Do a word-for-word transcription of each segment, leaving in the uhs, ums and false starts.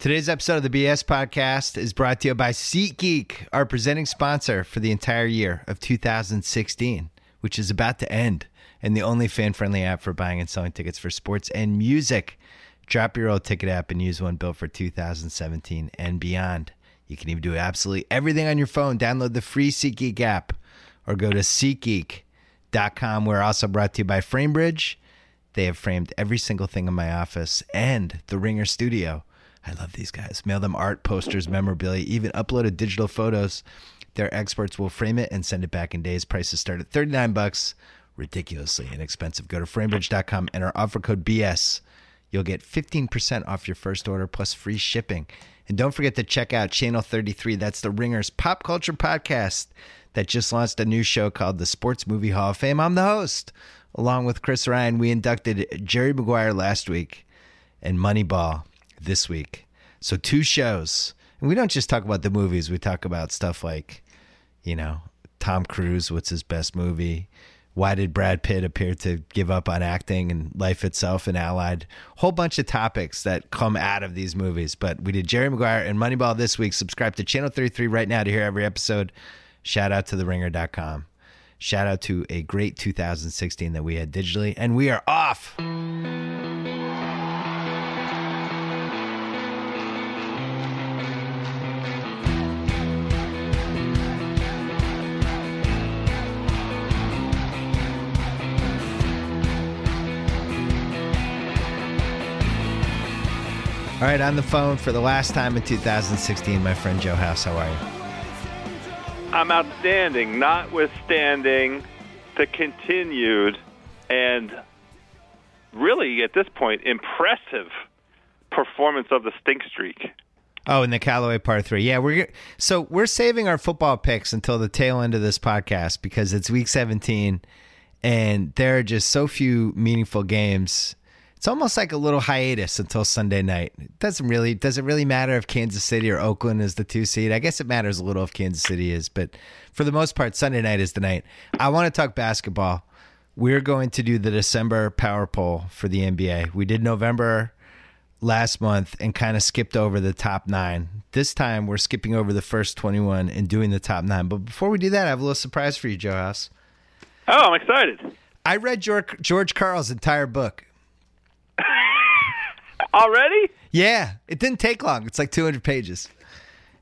Today's episode of the B S Podcast is brought to you by SeatGeek, our presenting sponsor for the entire year of two thousand sixteen, which is about to end, and the only fan-friendly app for buying and selling tickets for sports and music. Drop your old ticket app and use one built for two thousand seventeen and beyond. You can even do absolutely everything on your phone. Download the free SeatGeek app or go to SeatGeek dot com. We're also brought to you by Framebridge. They have framed every single thing in my office and the Ringer studio. I love these guys. Mail them art, posters, memorabilia, even uploaded digital photos. Their experts will frame it and send it back in days. Prices start at thirty-nine bucks, ridiculously inexpensive. Go to framebridge dot com, enter offer code B S. You'll get fifteen percent off your first order plus free shipping. And don't forget to check out Channel thirty-three. That's the Ringer's pop culture podcast that just launched a new show called the Sports Movie Hall of Fame. I'm the host. Along with Chris Ryan, we inducted Jerry Maguire last week and Moneyball this week. So two shows. And we don't just talk about the movies. We talk about stuff like, you know, Tom Cruise, what's his best movie? Why did Brad Pitt appear to give up on acting, and Life Itself and Allied? Whole bunch of topics that come out of these movies. But we did Jerry Maguire and Moneyball this week. Subscribe to Channel thirty-three right now to hear every episode. Shout out to the ringer dot com. Shout out to a great two thousand sixteen that we had digitally. And we are off. All right, on the phone for the last time in two thousand sixteen, my friend Joe House, how are you? I'm outstanding, notwithstanding the continued and really, at this point, impressive performance of the stink streak. Oh, in the Callaway Par three. Yeah, we're so we're saving our football picks until the tail end of this podcast because it's Week seventeen, and there are just so few meaningful games. It's almost like a little hiatus until Sunday night. It doesn't really does it really matter if Kansas City or Oakland is the two seed? I guess it matters a little if Kansas City is, but for the most part, Sunday night is the night. I want to talk basketball. We're going to do the December power poll for the N B A. We did November last month and kind of skipped over the top nine. This time, we're skipping over the first twenty-one and doing the top nine. But before we do that, I have a little surprise for you, Joe House. Oh, I'm excited. I read George, George Karl's entire book. Already? Yeah. It didn't take long. It's like two hundred pages.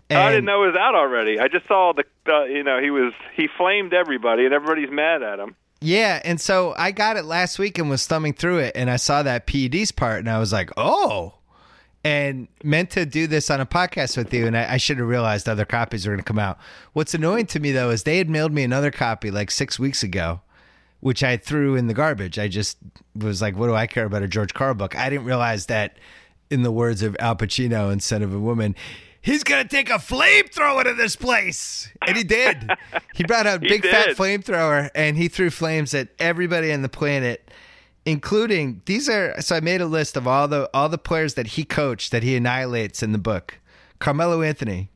And I didn't know it was out already. I just saw the, uh, you know, he was, he flamed everybody and everybody's mad at him. Yeah. And so I got it last week and was thumbing through it. And I saw that P E Ds part and I was like, oh, and meant to do this on a podcast with you. And I, I should have realized other copies were going to come out. What's annoying to me though, is they had mailed me another copy like six weeks ago, which I threw in the garbage. I just was like, what do I care about a George Karl book? I didn't realize that, in the words of Al Pacino in Son of a Woman, he's going to take a flamethrower to this place. And he did. He brought out a big fat flamethrower, and he threw flames at everybody on the planet, including these are. So I made a list of all the all the players that he coached that he annihilates in the book. Carmelo Anthony,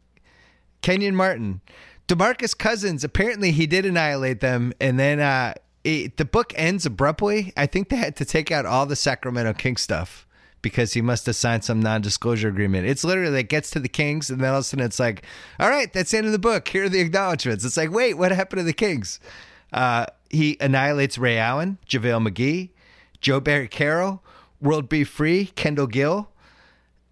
Kenyon Martin, DeMarcus Cousins. Apparently he did annihilate them. And then, uh, It, the book ends abruptly. I think they had to take out all the Sacramento Kings stuff because he must have signed some non-disclosure agreement. It's literally, it gets to the Kings, and then all of a sudden it's like, all right, that's the end of the book. Here are the acknowledgments. It's like, wait, what happened to the Kings? Uh, he annihilates Ray Allen, JaVale McGee, Joe Barry Carroll, World Be Free, Kendall Gill,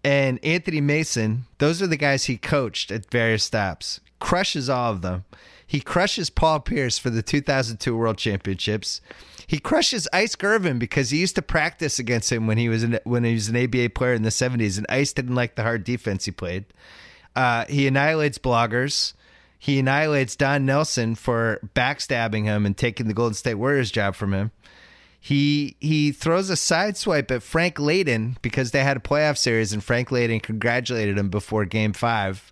and Anthony Mason. Those are the guys he coached at various stops. Crushes all of them. He crushes Paul Pierce for the two thousand two World Championships. He crushes Ice Gervin because he used to practice against him when he was an, when he was an A B A player in the seventies, and Ice didn't like the hard defense he played. Uh, he annihilates bloggers. He annihilates Don Nelson for backstabbing him and taking the Golden State Warriors job from him. He he throws a sideswipe at Frank Layden because they had a playoff series, and Frank Layden congratulated him before Game five.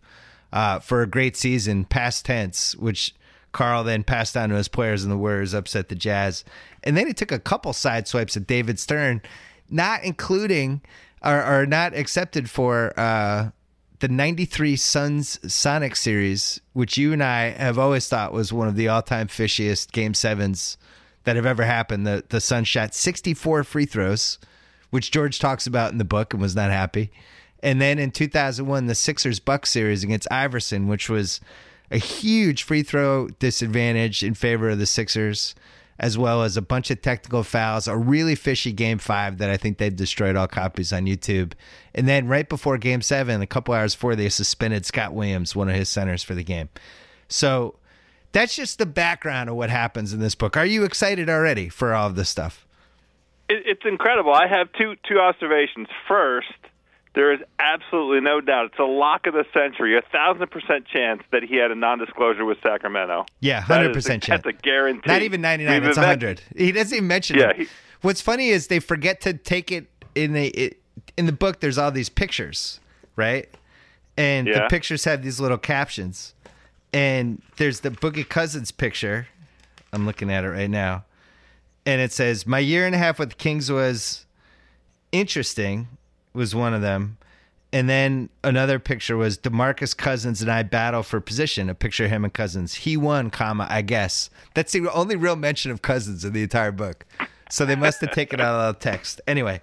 Uh, for a great season, past tense, which Karl then passed on to his players, and the Warriors upset the Jazz. And then he took a couple side swipes at David Stern, not including or, or not accepted for uh, the ninety-three Suns Sonic series, which you and I have always thought was one of the all-time fishiest Game sevens that have ever happened. The, the Suns shot sixty-four free throws, which George talks about in the book and was not happy. And then in two thousand one, the Sixers-Bucks series against Iverson, which was a huge free throw disadvantage in favor of the Sixers, as well as a bunch of technical fouls, a really fishy game five that I think they destroyed all copies on YouTube. And then right before game seven, a couple hours before, they suspended Scott Williams, one of his centers for the game. So that's just the background of what happens in this book. Are you excited already for all of this stuff? It, it's incredible. I have two two observations. First, there is absolutely no doubt. It's a lock of the century, a thousand percent chance that he had a non-disclosure with Sacramento. Yeah, hundred percent chance. That's a guarantee. Not even ninety-nine. It's a hundred. He doesn't even mention yeah, it. He, What's funny is they forget to take it in the it, in the book. There's all these pictures, right? And yeah. the pictures have these little captions. And there's the Boogie Cousins picture. I'm looking at it right now, and it says, "My year and a half with the Kings was interesting." Was one of them. And then another picture was DeMarcus Cousins and I battle for position, a picture of him and Cousins. He won, comma, I guess. That's the only real mention of Cousins in the entire book. So they must have taken out all the text. Anyway.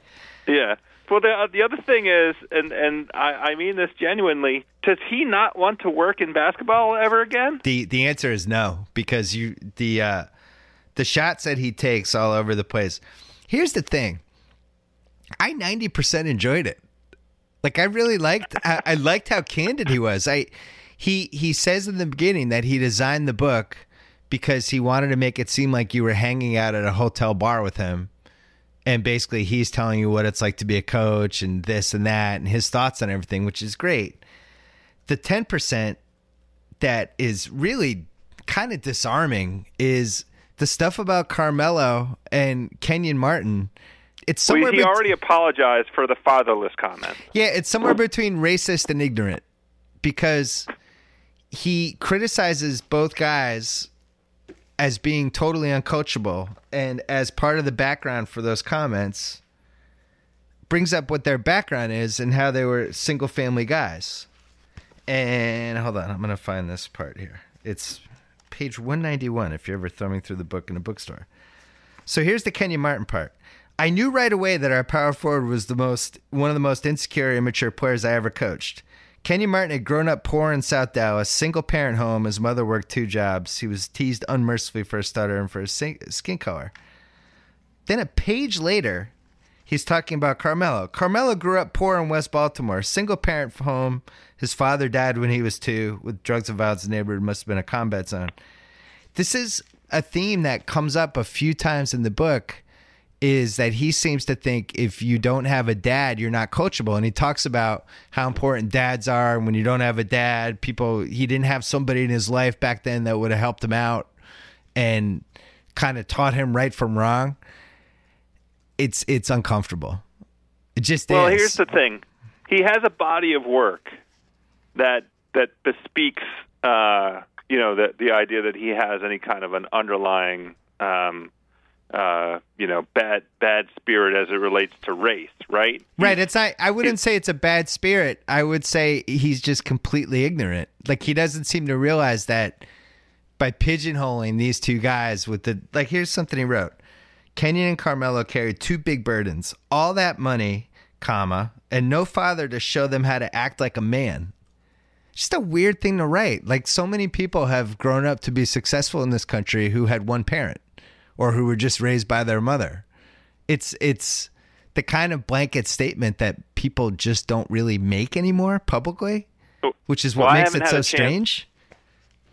Yeah. Well, the, uh, the other thing is, and, and I, I mean this genuinely, does he not want to work in basketball ever again? The the answer is no, because you the uh, the shots that he takes all over the place. Here's the thing. I ninety percent enjoyed it. Like, I really liked I, I liked how candid he was. I he he says in the beginning that he designed the book because he wanted to make it seem like you were hanging out at a hotel bar with him, and basically he's telling you what it's like to be a coach and this and that and his thoughts on everything, which is great. The ten percent that is really kind of disarming is the stuff about Carmelo and Kenyon Martin. It's somewhere well, he be- already apologized for the fatherless comment. Yeah, it's somewhere between racist and ignorant, because he criticizes both guys as being totally uncoachable, and as part of the background for those comments, brings up what their background is and how they were single-family guys. And hold on, I'm going to find this part here. It's page one ninety-one if you're ever thumbing through the book in a bookstore. So here's the Kenyon Martin part. I knew right away that our power forward was the most one of the most insecure, immature players I ever coached. Kenyon Martin had grown up poor in South Dallas, single-parent home. His mother worked two jobs. He was teased unmercifully for his stutter and for his skin color. Then a page later, he's talking about Carmelo. Carmelo grew up poor in West Baltimore, single-parent home. His father died when he was two with drugs and violence in the neighborhood. Must have been a combat zone. This is a theme that comes up a few times in the book, is that he seems to think if you don't have a dad, you're not coachable. And he talks about how important dads are. And when you don't have a dad, people, he didn't have somebody in his life back then that would have helped him out and kind of taught him right from wrong. It's, it's uncomfortable. It just well, is. Well, here's the thing. He has a body of work that, that bespeaks, uh, you know, the, the idea that he has any kind of an underlying, um, Uh, you know, bad bad spirit as it relates to race, right? Right. It's not. I wouldn't it's, say it's a bad spirit. I would say he's just completely ignorant. Like, he doesn't seem to realize that by pigeonholing these two guys with the like. Here's something he wrote: Kenyon and Carmelo carried two big burdens: all that money, comma, and no father to show them how to act like a man. Just a weird thing to write. Like, so many people have grown up to be successful in this country who had one parent, or who were just raised by their mother. It's it's the kind of blanket statement that people just don't really make anymore publicly, which is what well, makes it so strange.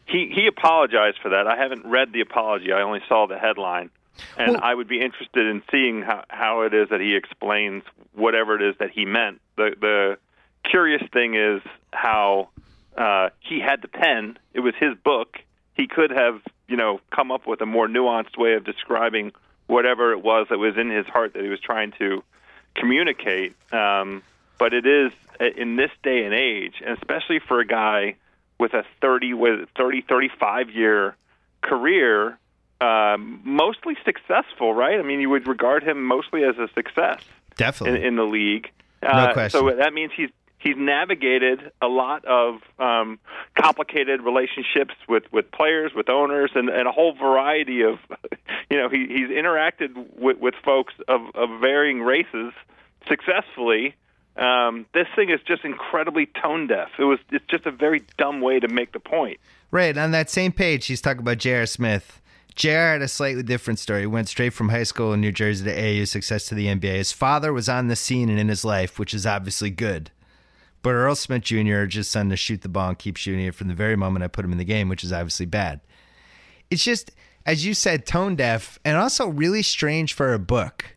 He he apologized for that. I haven't read the apology. I only saw the headline. And well, I would be interested in seeing how, how it is that he explains whatever it is that he meant. The, the curious thing is how uh, he had the pen. It was his book. He could have, you know, come up with a more nuanced way of describing whatever it was that was in his heart that he was trying to communicate. Um, but it is, in this day and age, and especially for a guy with a thirty, with thirty, thirty-five-year career, um, mostly successful, right? I mean, you would regard him mostly as a success. Definitely. In, in the league. No uh, question. So that means he's He's navigated a lot of um, complicated relationships with, with players, with owners, and, and a whole variety of, you know, he, he's interacted with, with folks of, of varying races successfully Um, this thing is just incredibly tone deaf. It was it's just a very dumb way to make the point. Right. On that same page, he's talking about J R. Smith. J R had a slightly different story. He went straight from high school in New Jersey to A A U, success to the N B A. His father was on the scene and in his life, which is obviously good. But Earl Smith Junior urged his son to shoot the ball and keep shooting it from the very moment I put him in the game, which is obviously bad. It's just, as you said, tone deaf and also really strange for a book,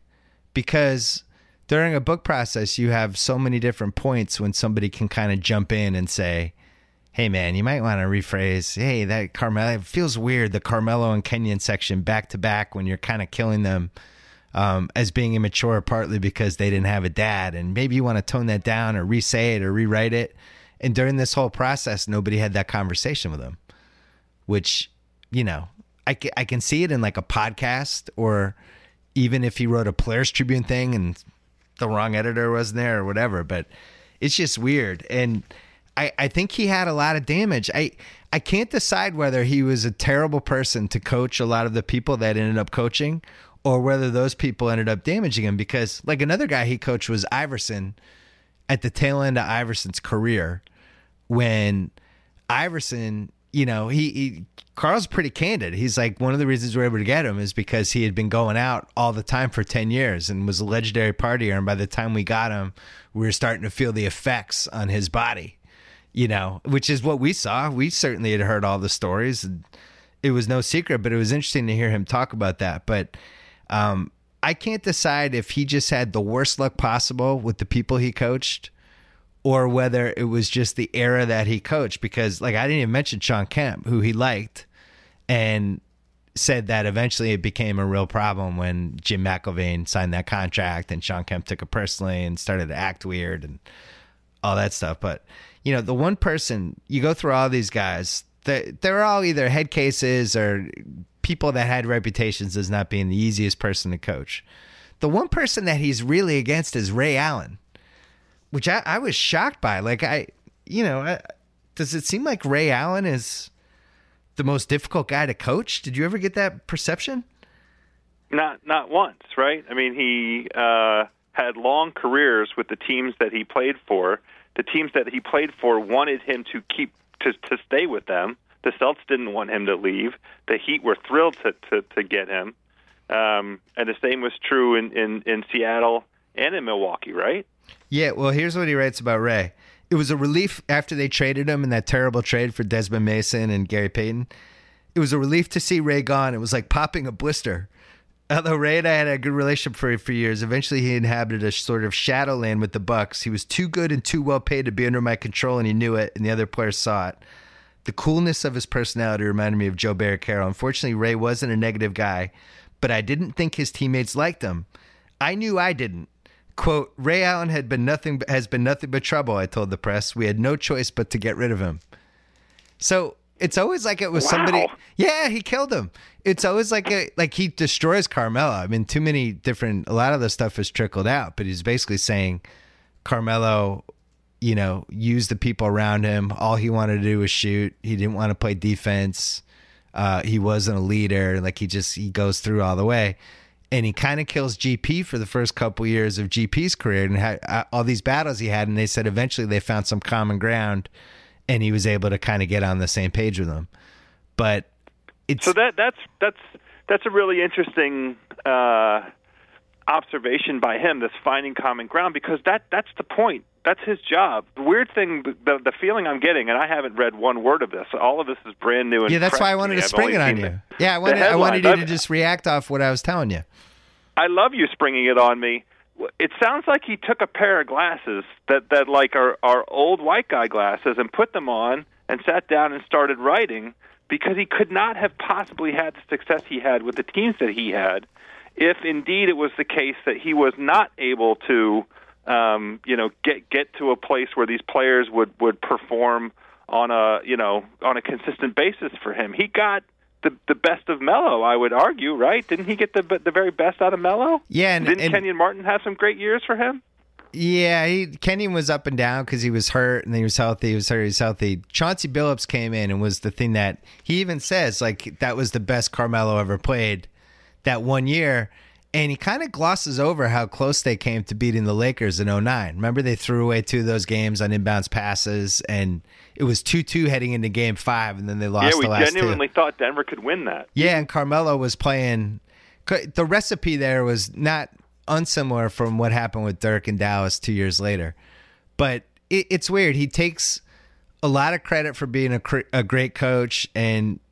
because during a book process, you have so many different points when somebody can kind of jump in and say, hey, man, you might want to rephrase, hey, that Carmelo, it feels weird, the Carmelo and Kenyon section back-to-back when you're kind of killing them um, as being immature, partly because they didn't have a dad. And maybe you want to tone that down or re-say it or rewrite it. And during this whole process, nobody had that conversation with them, which, you know, I, I can see it in like a podcast, or even if he wrote a Players Tribune thing and the wrong editor wasn't there or whatever. But it's just weird. And I, I think he had a lot of damage. I, I can't decide whether he was a terrible person to coach a lot of the people that ended up coaching, or whether those people ended up damaging him. Because like another guy he coached was Iverson at the tail end of Iverson's career, when Iverson, you know, he, he Carl's pretty candid. He's like, one of the reasons we're able to get him is because he had been going out all the time for ten years and was a legendary partier. And by the time we got him, we were starting to feel the effects on his body. You know, which is what we saw. We certainly had heard all the stories. And it was no secret, but it was interesting to hear him talk about that. But um, I can't decide if he just had the worst luck possible with the people he coached, or whether it was just the era that he coached. Because, like, I didn't even mention Sean Kemp, who he liked, and said that eventually it became a real problem when Jim McElvain signed that contract and Sean Kemp took it personally and started to act weird and all that stuff. But you know, the one person, you go through all these guys, they're, they're all either head cases or people that had reputations as not being the easiest person to coach. The one person that he's really against is Ray Allen, which I, I was shocked by. Like, I, you know, I, does it seem like Ray Allen is the most difficult guy to coach? Did you ever get that perception? Not, not once, right? I mean, he uh, had long careers with the teams that he played for. The teams that he played for wanted him to keep to, to stay with them. The Celtics didn't want him to leave. The Heat were thrilled to, to, to get him. Um, and the same was true in, in, in Seattle and in Milwaukee, right? Yeah, well, here's what he writes about Ray. It was a relief after they traded him in that terrible trade for Desmond Mason and Gary Payton. It was a relief to see Ray gone. It was like popping a blister. Although Ray and I had a good relationship for a few years, eventually he inhabited a sort of shadowland with the Bucks. He was too good and too well paid to be under my control, and he knew it, and the other players saw it. The coolness of his personality reminded me of Joe Barry Carroll. Unfortunately, Ray wasn't a negative guy, but I didn't think his teammates liked him. I knew I didn't. Quote, Ray Allen had been nothing, has been nothing but trouble, I told the press. We had no choice but to get rid of him. So it's always like it was wow. somebody. Yeah, he killed him. It's always like a, like he destroys Carmelo. I mean, too many different. A lot of the stuff is trickled out, but he's basically saying Carmelo, you know, used the people around him. All he wanted to do was shoot. He didn't want to play defense. Uh, he wasn't a leader. Like he just he goes through all the way, and he kind of kills G P for the first couple years of G P's career and had, uh, all these battles he had. And they said eventually they found some common ground. And he was able to kind of get on the same page with them, but it's so that that's that's that's a really interesting uh, observation by him. This finding common ground, because that that's the point. That's his job. The weird thing, the the feeling I'm getting, and I haven't read one word of this. All of this is brand new. And yeah, that's why I wanted to, to spring it on you. The, yeah, I wanted I wanted you to just react off what I was telling you. I love you springing it on me. It sounds like he took a pair of glasses that, that like are, are old white guy glasses and put them on and sat down and started writing, because he could not have possibly had the success he had with the teams that he had if indeed it was the case that he was not able to um, you know get get to a place where these players would, would perform on a you know on a consistent basis for him. He got The, the best of Melo, I would argue, right? Didn't he get the the very best out of Melo? Yeah, and didn't and, Kenyon Martin have some great years for him? Yeah, he, Kenyon was up and down because he was hurt, and then he was healthy. He was hurt, he was healthy. Chauncey Billups came in and was the thing that he even says, like, that was the best Carmelo ever played that one year. And he kind of glosses over how close they came to beating the Lakers in oh nine. Remember, they threw away two of those games on inbounds passes, and it was two two heading into game five, and then they lost yeah, the last two. Yeah, we genuinely thought Denver could win that. Yeah, and Carmelo was playing. The recipe there was not unsimilar from what happened with Dirk in Dallas two years later. But it, it's weird. He takes a lot of credit for being a, cr- a great coach and –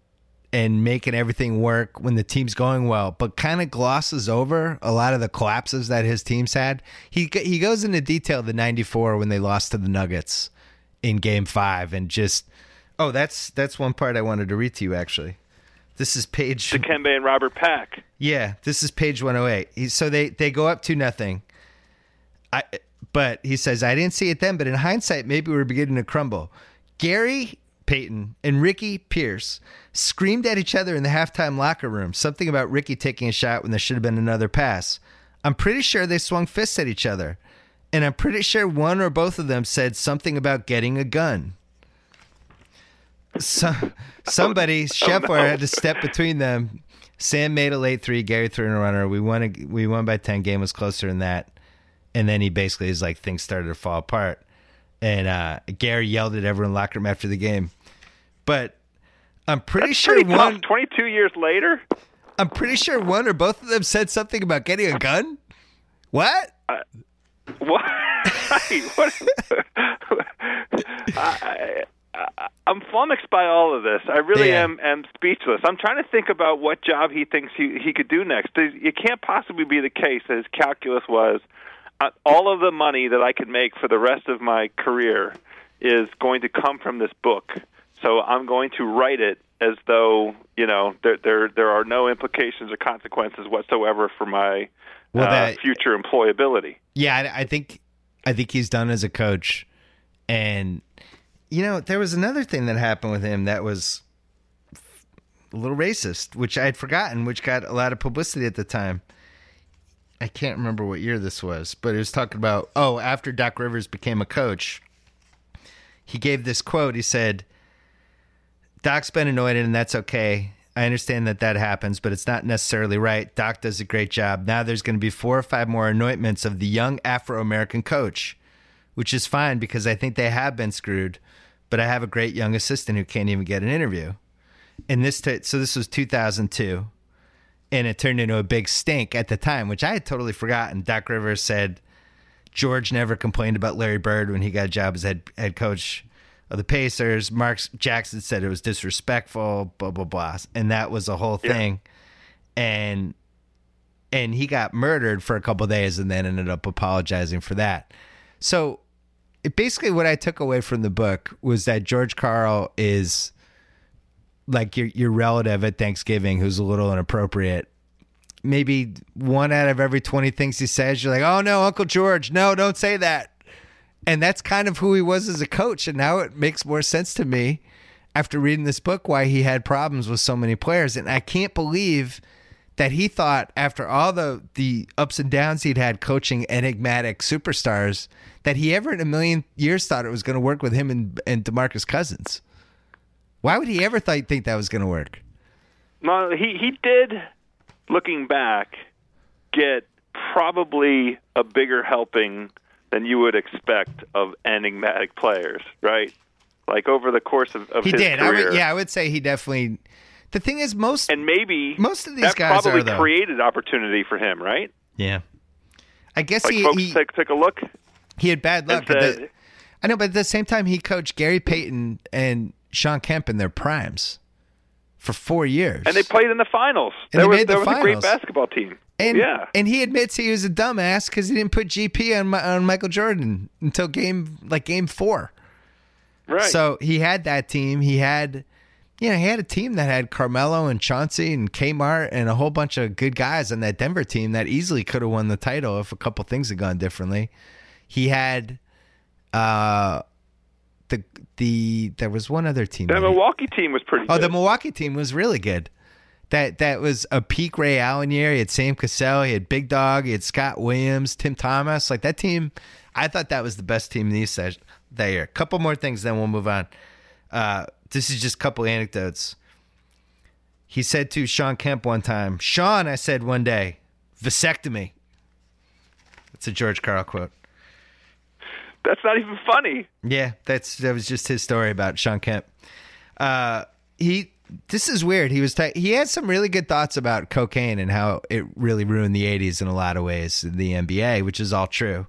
and making everything work when the team's going well, but kind of glosses over a lot of the collapses that his team's had. He he goes into detail the ninety-four when they lost to the Nuggets in game five, and just, oh, that's that's one part I wanted to read to you, actually. This is page... Dikembe and Robert Pack. Yeah, this is page one oh eight. He, so they, they go up two nothing. I But he says, I didn't see it then, but in hindsight, maybe we were beginning to crumble. Gary Payton and Ricky Pierce screamed at each other in the halftime locker room, something about Ricky taking a shot when there should have been another pass. I'm pretty sure they swung fists at each other, and I'm pretty sure one or both of them said something about getting a gun. So, somebody, oh, Scheffler, oh no. had to step between them. Sam made a late three, Gary threw in a runner. We won, a, we won by ten, game was closer than that. And then he basically is like, things started to fall apart. And uh, Gary yelled at everyone in the locker room after the game. But I'm pretty That's sure pretty one... tough. twenty-two years later? I'm pretty sure one or both of them said something about getting a gun? What? Uh, what? what? I, I, I'm flummoxed by all of this. I really yeah. am, am speechless. I'm trying to think about what job he thinks he, he could do next. It can't possibly be the case that his calculus was, all of the money that I could make for the rest of my career is going to come from this book. So I'm going to write it as though, you know, there there, there are no implications or consequences whatsoever for my well, that, uh, future employability. Yeah, I, I think I think he's done as a coach. And, you know, there was another thing that happened with him that was a little racist, which I had forgotten, which got a lot of publicity at the time. I can't remember what year this was, but it was talking about, oh, after Doc Rivers became a coach, he gave this quote. He said, Doc's been anointed, and that's okay. I understand that that happens, but it's not necessarily right. Doc does a great job. Now there's going to be four or five more anointments of the young Afro-American coach, which is fine because I think they have been screwed, but I have a great young assistant who can't even get an interview. And this, t- so this was two thousand two. And it turned into a big stink at the time, which I had totally forgotten. Doc Rivers said George never complained about Larry Bird when he got a job as head, head coach of the Pacers. Mark Jackson said it was disrespectful, blah, blah, blah. And that was a whole thing. Yeah. And and he got murdered for a couple of days and then ended up apologizing for that. So it, basically what I took away from the book was that George Karl is – like your your relative at Thanksgiving who's a little inappropriate. Maybe one out of every twenty things he says, you're like, oh, no, Uncle George, no, don't say that. And that's kind of who he was as a coach. And now it makes more sense to me after reading this book why he had problems with so many players. And I can't believe that he thought after all the, the ups and downs he'd had coaching enigmatic superstars that he ever in a million years thought it was going to work with him and, and DeMarcus Cousins. Why would he ever th- think that was going to work? Well, he, he did, looking back, get probably a bigger helping than you would expect of enigmatic players, right? Like over the course of, of his did. career. He did. Yeah, I would say he definitely... The thing is, most, and maybe most of these that guys probably are, though, created opportunity for him, right? Yeah. I guess like he... Folks he took, took a look. He had bad luck. Said, the, I know, but at the same time, he coached Gary Payton and... Sean Kemp in their primes for four years. And they played in the finals. And there was, the there finals. was a great basketball team. And, yeah. and he admits he was a dumbass because he didn't put G P on, on Michael Jordan until game like game four. Right. So he had that team. He had, you know, he had a team that had Carmelo and Chauncey and Kmart and a whole bunch of good guys on that Denver team that easily could have won the title if a couple things had gone differently. He had... uh The the there was one other team. The right? Milwaukee team was pretty oh, good. Oh, the Milwaukee team was really good. That that was a peak Ray Allen year. He had Sam Cassell. He had Big Dog. He had Scott Williams, Tim Thomas. Like that team, I thought that was the best team in the East that year. A couple more things, then we'll move on. Uh, this is just a couple anecdotes. He said to Sean Kemp one time, Sean, I said one day, vasectomy. That's a George Karl quote. That's not even funny. Yeah, that's that was just his story about Sean Kemp. Uh, he this is weird. He was t- he had some really good thoughts about cocaine and how it really ruined the eighties in a lot of ways in the N B A, which is all true.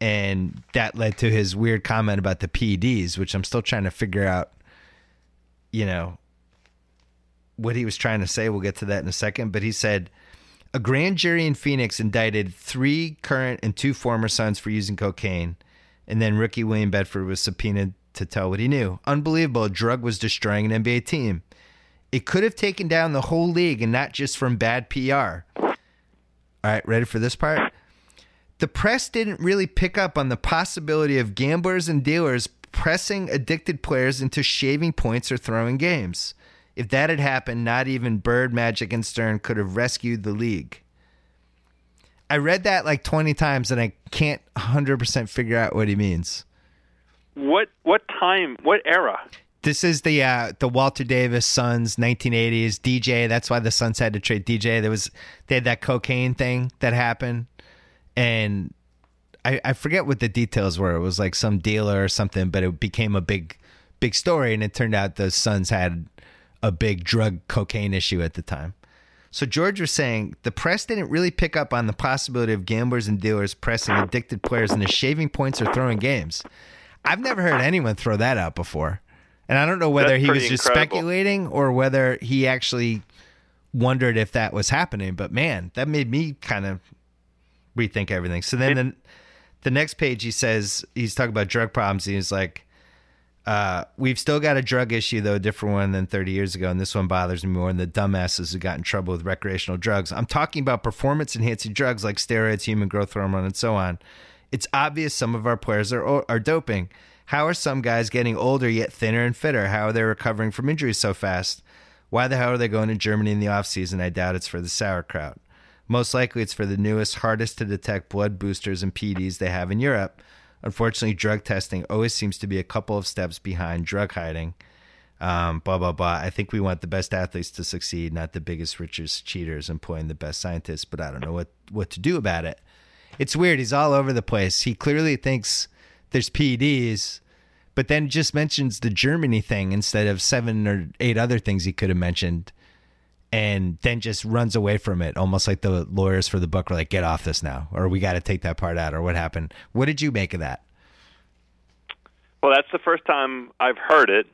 And that led to his weird comment about the P E Ds, which I'm still trying to figure out, you know, what he was trying to say. We'll get to that in a second. But he said, a grand jury in Phoenix indicted three current and two former sons for using cocaine. And then rookie William Bedford was subpoenaed to tell what he knew. Unbelievable. A drug was destroying an N B A team. It could have taken down the whole league and not just from bad P R. All right, ready for this part? The press didn't really pick up on the possibility of gamblers and dealers pressing addicted players into shaving points or throwing games. If that had happened, not even Bird, Magic, and Stern could have rescued the league. I read that like twenty times, and I can't one hundred percent figure out what he means. What what time? What era? This is the uh, the Walter Davis Suns, nineteen eighties. D J. That's why the Suns had to trade D J. There was they had that cocaine thing that happened, and I, I forget what the details were. It was like some dealer or something, but it became a big big story, and it turned out the Suns had a big drug cocaine issue at the time. So George was saying the press didn't really pick up on the possibility of gamblers and dealers pressing addicted players into shaving points or throwing games. I've never heard anyone throw that out before. And I don't know whether he was just incredible. speculating or whether he actually wondered if that was happening. But, man, that made me kind of rethink everything. So then the, the next page he says he's talking about drug problems. And he's like, Uh, we've still got a drug issue, though, a different one than thirty years ago, and this one bothers me more than the dumbasses who got in trouble with recreational drugs. I'm talking about performance-enhancing drugs like steroids, human growth hormone, and so on. It's obvious some of our players are are doping. How are some guys getting older yet thinner and fitter? How are they recovering from injuries so fast? Why the hell are they going to Germany in the offseason? I doubt it's for the sauerkraut. Most likely it's for the newest, hardest-to-detect blood boosters and P E Ds they have in Europe. Unfortunately, drug testing always seems to be a couple of steps behind drug hiding. Um, blah, blah, blah. I think we want the best athletes to succeed, not the biggest, richest cheaters employing the best scientists, but I don't know what, what to do about it. It's weird. He's all over the place. He clearly thinks there's P E Ds, but then just mentions the Germany thing instead of seven or eight other things he could have mentioned, and then just runs away from it, almost like the lawyers for the book were like, get off this now, or we got to take that part out, or what happened. What did you make of that? Well, that's the first time I've heard it.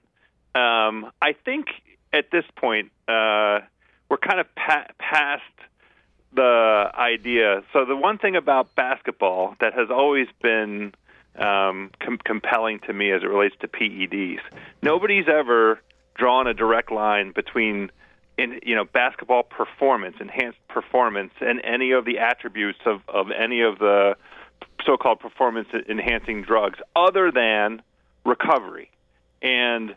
Um, I think at this point, uh, we're kind of pa- past the idea. So the one thing about basketball that has always been um, com- compelling to me as it relates to P E Ds, nobody's ever drawn a direct line between in, you know, basketball performance, enhanced performance, and any of the attributes of, of any of the so-called performance-enhancing drugs other than recovery. And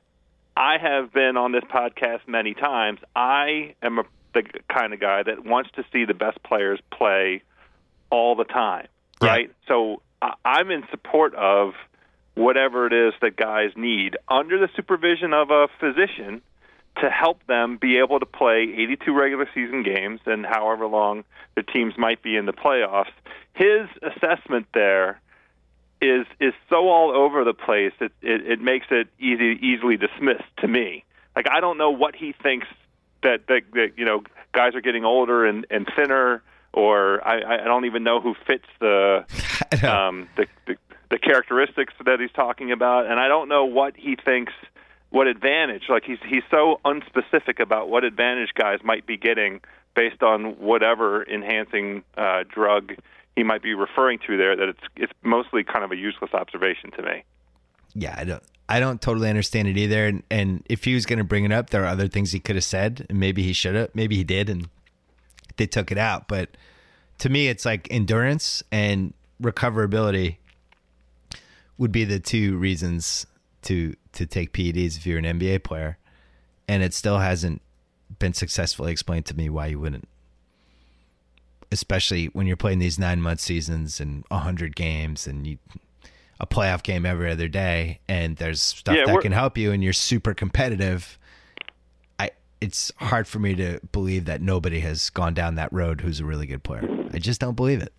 I have been on this podcast many times. I am a, the kind of guy that wants to see the best players play all the time, right? Yeah. So I, I'm in support of whatever it is that guys need under the supervision of a physician to help them be able to play eighty-two regular season games and however long their teams might be in the playoffs. His assessment there is is so all over the place that it, it, it makes it easy easily dismissed to me. Like, I don't know what he thinks that, that, that you know, guys are getting older and, and thinner, or I, I don't even know who fits the um, the, the the characteristics that he's talking about, and I don't know what he thinks. What advantage? Like he's he's so unspecific about what advantage guys might be getting based on whatever enhancing uh, drug he might be referring to there. That it's it's mostly kind of a useless observation to me. Yeah, I don't I don't totally understand it either. And and if he was going to bring it up, there are other things he could have said, and maybe he should have. Maybe he did, and they took it out. But to me, it's like endurance and recoverability would be the two reasons to. to take P E Ds if you're an N B A player, and it still hasn't been successfully explained to me why you wouldn't, especially when you're playing these nine-month seasons and one hundred games and you, a playoff game every other day, and there's stuff yeah, that can help you and you're super competitive. I it's hard for me to believe that nobody has gone down that road who's a really good player. I just don't believe it.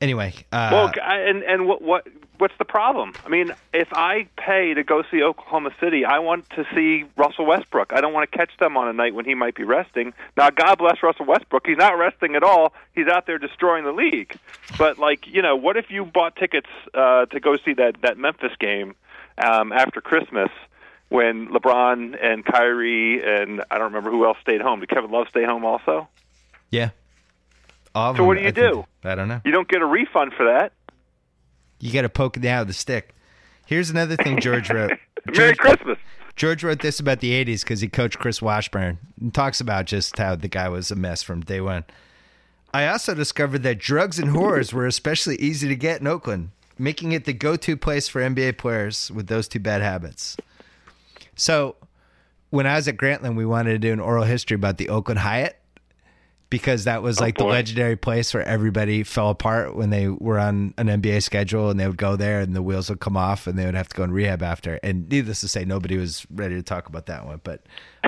Anyway, uh, well, and and what what what's the problem? I mean, if I pay to go see Oklahoma City, I want to see Russell Westbrook. I don't want to catch them on a night when he might be resting. Now, God bless Russell Westbrook; he's not resting at all. He's out there destroying the league. But like, you know, what if you bought tickets uh, to go see that that Memphis game um, after Christmas? When LeBron and Kyrie and I don't remember who else stayed home. Did Kevin Love stay home also? Yeah. All so what do you I do? Think, I don't know. You don't get a refund for that. You got to poke it down with a stick. Here's another thing George wrote. George, Merry Christmas. George wrote this about the eighties because he coached Chris Washburn and talks about just how the guy was a mess from day one. I also discovered that drugs and whores were especially easy to get in Oakland, making it the go-to place for N B A players with those two bad habits. So when I was at Grantland, we wanted to do an oral history about the Oakland Hyatt because that was like oh, the legendary place where everybody fell apart when they were on an N B A schedule and they would go there and the wheels would come off and they would have to go in rehab after. And needless to say, nobody was ready to talk about that one. But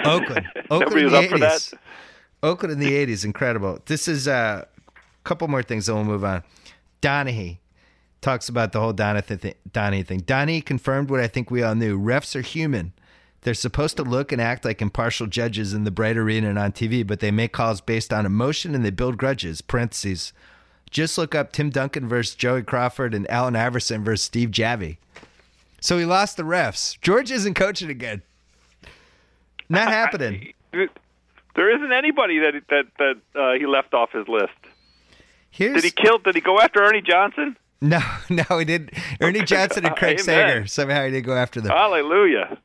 Oakland, Oakland in the eighties, for that. Oakland in the eighties, incredible. This is a couple more things and we'll move on. Donahue. Talks about the whole Donahue thing. Donahue confirmed what I think we all knew. Refs are human. They're supposed to look and act like impartial judges in the bright arena and on T V, but they make calls based on emotion and they build grudges. Parentheses. Just look up Tim Duncan versus Joey Crawford and Allen Iverson versus Steve Javy. So he lost the refs. George isn't coaching again. Not happening. There isn't anybody that that that uh, he left off his list. Here's... Did he kill? Did he go after Ernie Johnson? No, no, he didn't. Ernie Johnson and Craig Sager. Somehow he didn't go after them. Hallelujah.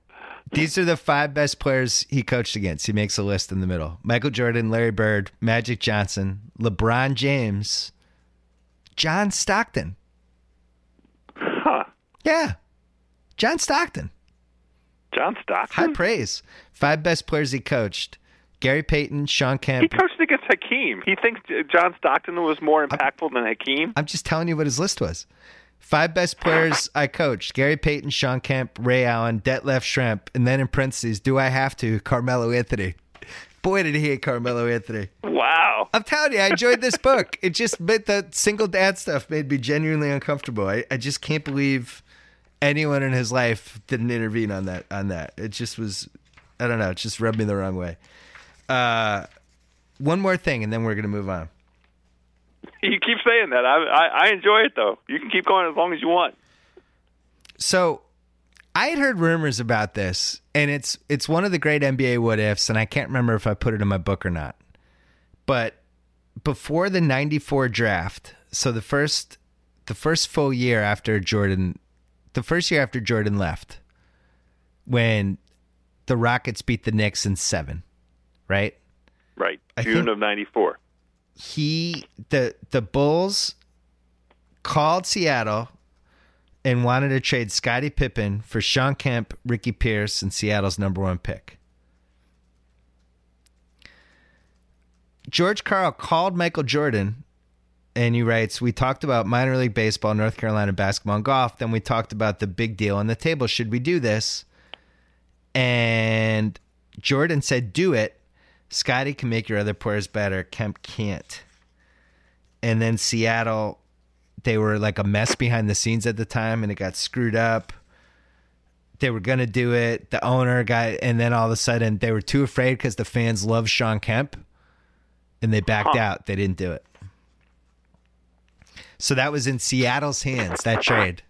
These are the five best players he coached against. He makes a list in the middle. Michael Jordan, Larry Bird, Magic Johnson, LeBron James, John Stockton. Huh. Yeah. John Stockton. John Stockton? High praise. Five best players he coached. Gary Payton, Sean Kemp. He coached against Hakeem. He thinks John Stockton was more impactful I'm, than Hakeem. I'm just telling you what his list was. Five best players I coached. Gary Payton, Sean Kemp, Ray Allen, Detlef Schrempf, and then in parentheses, do I have to, Carmelo Anthony. Boy, did he hate Carmelo Anthony. Wow. I'm telling you, I enjoyed this book. It just made the single dad stuff made me genuinely uncomfortable. I, I just can't believe anyone in his life didn't intervene on that. On that. It just was, I don't know, it just rubbed me the wrong way. Uh, one more thing, and then we're going to move on. You keep saying that. I, I I enjoy it, though. You can keep going as long as you want. So I had heard rumors about this, and it's it's one of the great N B A what-ifs, and I can't remember if I put it in my book or not. But before the ninety-four draft, so the first the first full year after Jordan, the first year after Jordan left, when the Rockets beat the Knicks in seven. Right? Right. June of ninety-four. He, the the Bulls called Seattle and wanted to trade Scottie Pippen for Sean Kemp, Ricky Pierce, and Seattle's number one pick. George Karl called Michael Jordan, and he writes, we talked about minor league baseball, North Carolina basketball, and golf. Then we talked about the big deal on the table. Should we do this? And Jordan said, do it. Scotty can make your other players better. Kemp can't. And then Seattle, they were like a mess behind the scenes at the time, and it got screwed up. They were going to do it. The owner got, and then all of a sudden they were too afraid because the fans love Sean Kemp, and they backed huh. out. They didn't do it. So that was in Seattle's hands, that trade.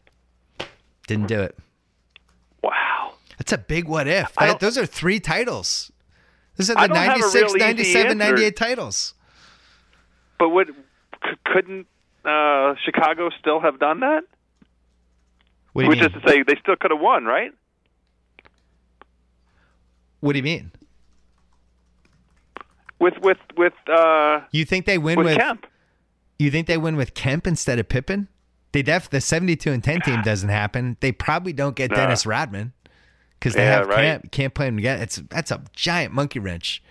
Didn't do it. Wow. That's a big what if. That, those are three titles. This is the ninety-six, really ninety-seven, ninety-eight titles. But would, c- couldn't uh, Chicago still have done that? Which is to say, they still could have won, right? What do you mean? With with with. Uh, you think they win with, with Kemp? You think they win with Kemp instead of Pippen? They def the seventy-two and ten team doesn't happen. They probably don't get no. Dennis Rodman. Because they yeah, have right. can't, can't play them together. It's, that's a giant monkey wrench.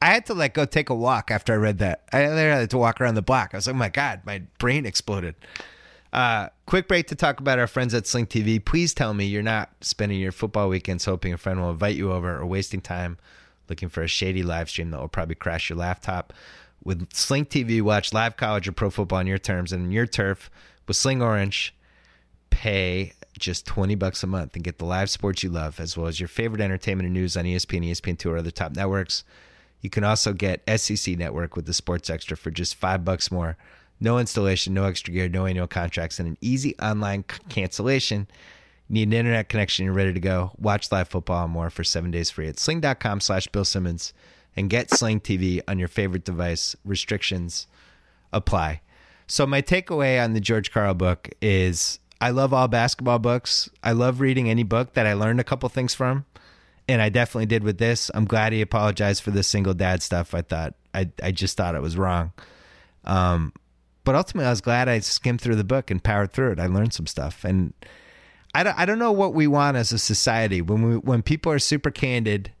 I had to like go take a walk after I read that. I had to walk around the block. I was like, oh my God, my brain exploded. Uh, quick break to talk about our friends at Sling T V. Please tell me you're not spending your football weekends hoping a friend will invite you over or wasting time Looking for a shady live stream that will probably crash your laptop? With Sling T V, watch live college or pro football on your terms and your turf. With Sling Orange, pay just twenty bucks a month and get the live sports you love, as well as your favorite entertainment and news on E S P N, E S P N two, or other top networks. You can also get S E C Network with the Sports Extra for just five bucks more. No installation, no extra gear, no annual contracts, and an easy online c- cancellation. Need an internet connection, you're ready to go. Watch live football and more for seven days free at sling.com slash Bill Simmons and get Sling T V on your favorite device. Restrictions apply. So my takeaway on the George Karl book is I love all basketball books. I love reading any book that I learned a couple things from, and I definitely did with this. I'm glad he apologized for the single dad stuff. I thought I, I just thought it was wrong. Um, but ultimately, I was glad I skimmed through the book and powered through it. I learned some stuff, and I don't, I don't know what we want as a society. When we when people are super candid,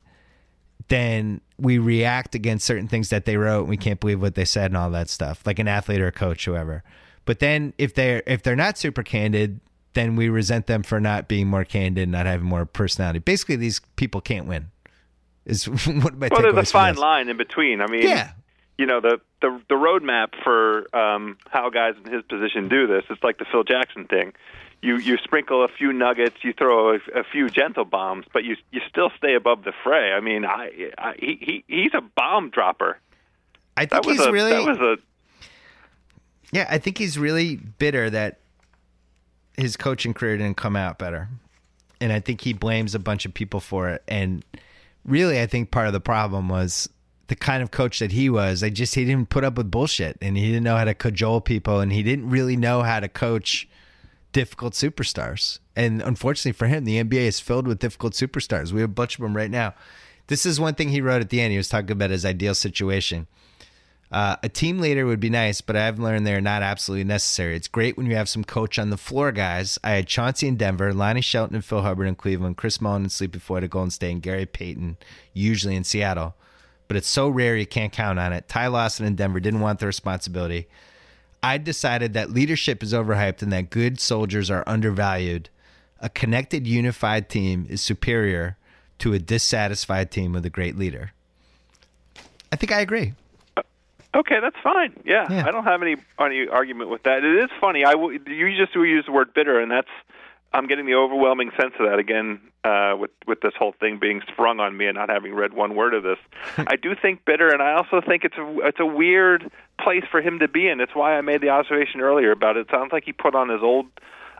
then we react against certain things that they wrote, and we can't believe what they said and all that stuff, like an athlete or a coach, whoever. But then if they're if they're not super candid, then we resent them for not being more candid and not having more personality. Basically, these people can't win. Is what my well, there's a fine line in between. I mean, yeah. You know, the, the, the roadmap for um, how guys in his position do this, it's like the Phil Jackson thing. You you sprinkle a few nuggets, you throw a, a few gentle bombs, but you you still stay above the fray. I mean, I, I he, he he's a bomb dropper. I think he's a, really. That was a, yeah, I think he's really bitter that his coaching career didn't come out better, and I think he blames a bunch of people for it. And really, I think part of the problem was the kind of coach that he was. I just he didn't put up with bullshit, and he didn't know how to cajole people, and he didn't really know how to coach difficult superstars. And unfortunately for him, the N B A is filled with difficult superstars. We have a bunch of them right now. This is one thing he wrote at the end. He was talking about his ideal situation. Uh, a team leader would be nice, but I've learned they're not absolutely necessary. It's great when you have some coach on the floor guys. I had Chauncey in Denver, Lonnie Shelton and Phil Hubbard in Cleveland, Chris Mullin and Sleepy Floyd at Golden State, and Gary Payton usually in Seattle. But it's so rare you can't count on it. Ty Lawson in Denver didn't want the responsibility. I decided that leadership is overhyped and that good soldiers are undervalued. A connected, unified team is superior to a dissatisfied team with a great leader. I think I agree. Okay, that's fine. Yeah, yeah. I don't have any any argument with that. It is funny. I w- you just we use the word bitter, and that's I'm getting the overwhelming sense of that again uh, with with this whole thing being sprung on me and not having read one word of this. I do think bitter, and I also think it's a, it's a weird place for him to be in. It's why I made the observation earlier about it. It sounds like he put on his old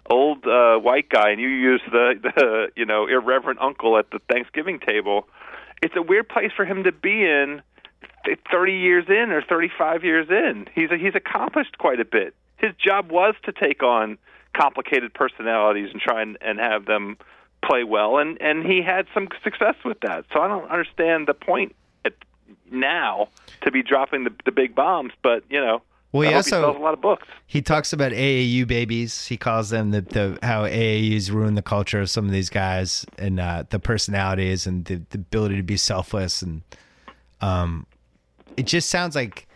old uh, white guy, and you used the, the you know irreverent uncle at the Thanksgiving table. It's a weird place for him to be in, thirty years in or thirty-five years in. He's a, he's accomplished quite a bit. His job was to take on complicated personalities and try and, and have them play well, and, and he had some success with that. So I don't understand the point at now to be dropping the, the big bombs, but you know, well, he I also hope he sells a lot of books. He talks about A A U babies. He calls them the, the how A A Us ruin the culture of some of these guys and uh, the personalities and the, the ability to be selfless, and um, it just sounds like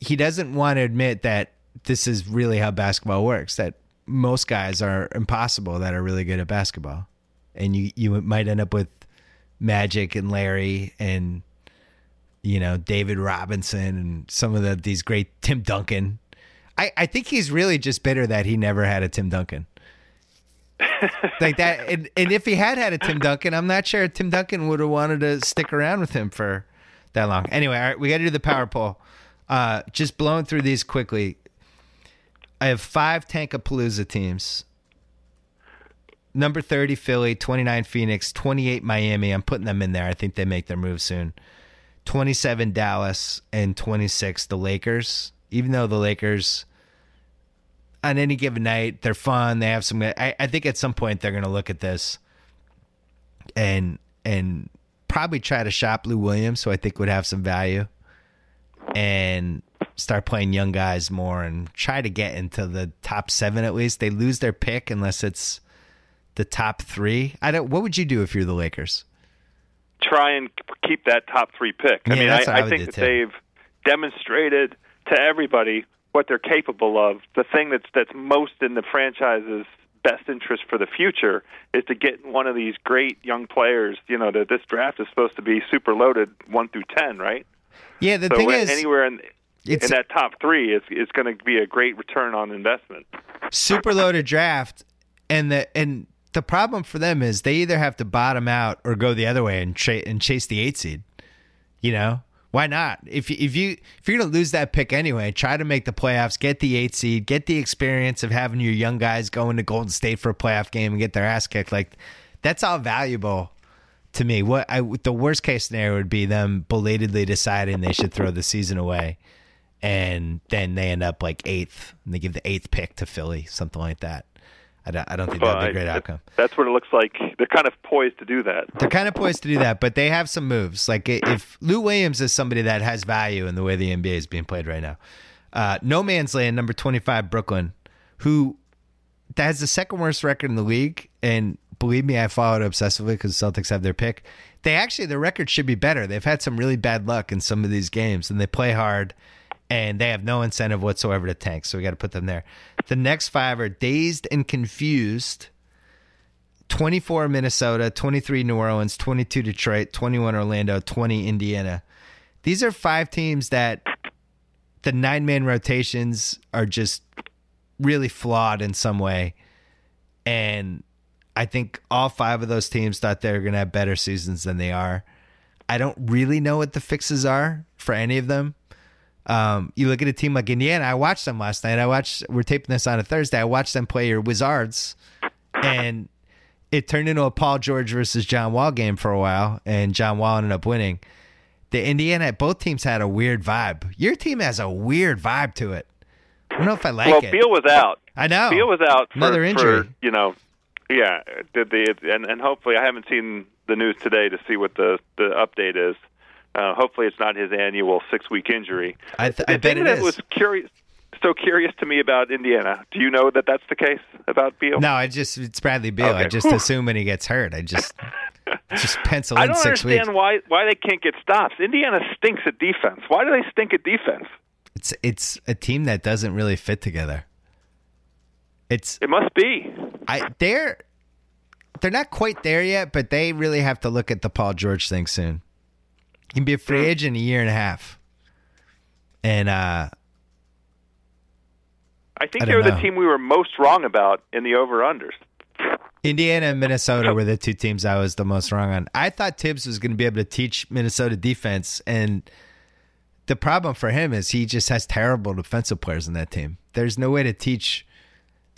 he doesn't want to admit that this is really how basketball works, that most guys are impossible that are really good at basketball. And you, you might end up with Magic and Larry and, you know, David Robinson and some of the, these great Tim Duncan. I, I think he's really just bitter that he never had a Tim Duncan like that. And, and if he had had a Tim Duncan, I'm not sure Tim Duncan would have wanted to stick around with him for that long. Anyway, all right, we got to do the power poll. Uh, just blowing through these quickly. I have five Tankapalooza teams. Number thirty, Philly. twenty-nine, Phoenix. twenty-eight, Miami. I'm putting them in there. I think they make their move soon. twenty-seven, Dallas. And twenty-six, the Lakers. Even though the Lakers, on any given night, they're fun. They have some. I, I think at some point they're going to look at this and and probably try to shop Lou Williams, who I think would have some value, and start playing young guys more and try to get into the top seven at least. They lose their pick unless it's the top three. I don't. What would you do if you're the Lakers? Try and keep that top three pick. Yeah, I mean, I, I, I think that too. They've demonstrated to everybody what they're capable of. The thing that's that's most in the franchise's best interest for the future is to get one of these great young players. You know, that this draft is supposed to be super loaded one through ten, right? Yeah, the so thing is, anywhere in, in that top three, it's it's going to be a great return on investment. Super loaded draft, and the and the problem for them is they either have to bottom out or go the other way and tra- and chase the eight seed. You know. Why not? If you, if you if you're gonna lose that pick anyway, try to make the playoffs, get the eight seed, get the experience of having your young guys go into Golden State for a playoff game and get their ass kicked. Like, that's all valuable to me. What I, the worst case scenario would be them belatedly deciding they should throw the season away, and then they end up like eighth, and they give the eighth pick to Philly, something like that. I don't, I don't think that'd be a great outcome. That's what it looks like. They're kind of poised to do that. They're kind of poised to do that, but they have some moves. Like, if Lou Williams is somebody that has value in the way the N B A is being played right now. Uh, no Man's Land, number twenty-five, Brooklyn, who that has the second worst record in the league. And believe me, I followed it obsessively because the Celtics have their pick. They actually, their record should be better. They've had some really bad luck in some of these games, and they play hard. And they have no incentive whatsoever to tank, so we got to put them there. The next five are Dazed and Confused, twenty-four Minnesota, twenty-three New Orleans, twenty-two Detroit, twenty-one Orlando, twenty Indiana. These are five teams that the nine-man rotations are just really flawed in some way. And I think all five of those teams thought they were going to have better seasons than they are. I don't really know what the fixes are for any of them. Um, you look at a team like Indiana. I watched them last night. I watched. We're taping this on a Thursday. I watched them play your Wizards, and it turned into a Paul George versus John Wall game for a while, and John Wall ended up winning. The Indiana, both teams had a weird vibe. Your team has a weird vibe to it. I don't know if I like well, it. Well, Beal was out. I know. Beal was out for another injury. For, you know, yeah. Did the and, and hopefully I haven't seen the news today to see what the, the update is. Uh, hopefully it's not his annual six-week injury. I, th- I bet it is. Was curious, so curious to me about Indiana. Do you know that that's the case about Beal? No, I just it's Bradley Beal. Okay. I just Whew. assume when he gets hurt. I just just pencil in six weeks. I don't understand why, why they can't get stops. Indiana stinks at defense. Why do they stink at defense? It's it's a team that doesn't really fit together. It's it must be. I they're they're not quite there yet, but they really have to look at the Paul George thing soon. He can be a free agent in a year and a half. And uh, I think I they were know. the team we were most wrong about in the over-unders. Indiana and Minnesota were the two teams I was the most wrong on. I thought Tibbs was going to be able to teach Minnesota defense, and the problem for him is he just has terrible defensive players in that team. There's no way to teach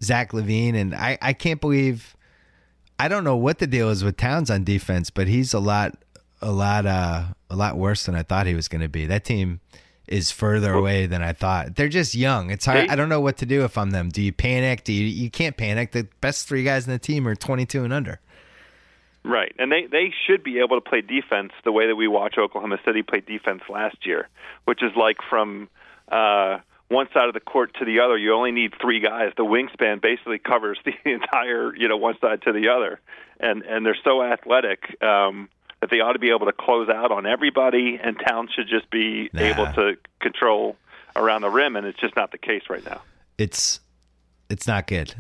Zach LaVine, and I, I can't believe – I don't know what the deal is with Towns on defense, but he's a lot – A lot, uh, a lot worse than I thought he was going to be. That team is further away than I thought. They're just young. It's hard. They, I don't know what to do if I'm them. Do you panic? Do you? You can't panic. The best three guys in the team are twenty-two and under. Right, and they, they should be able to play defense the way that we watch Oklahoma City play defense last year, which is like from uh, one side of the court to the other. You only need three guys. The wingspan basically covers the entire, you know, one side to the other, and and they're so athletic. Um, that they ought to be able to close out on everybody, and Towns should just be nah. able to control around the rim, and it's just not the case right now. It's it's not good.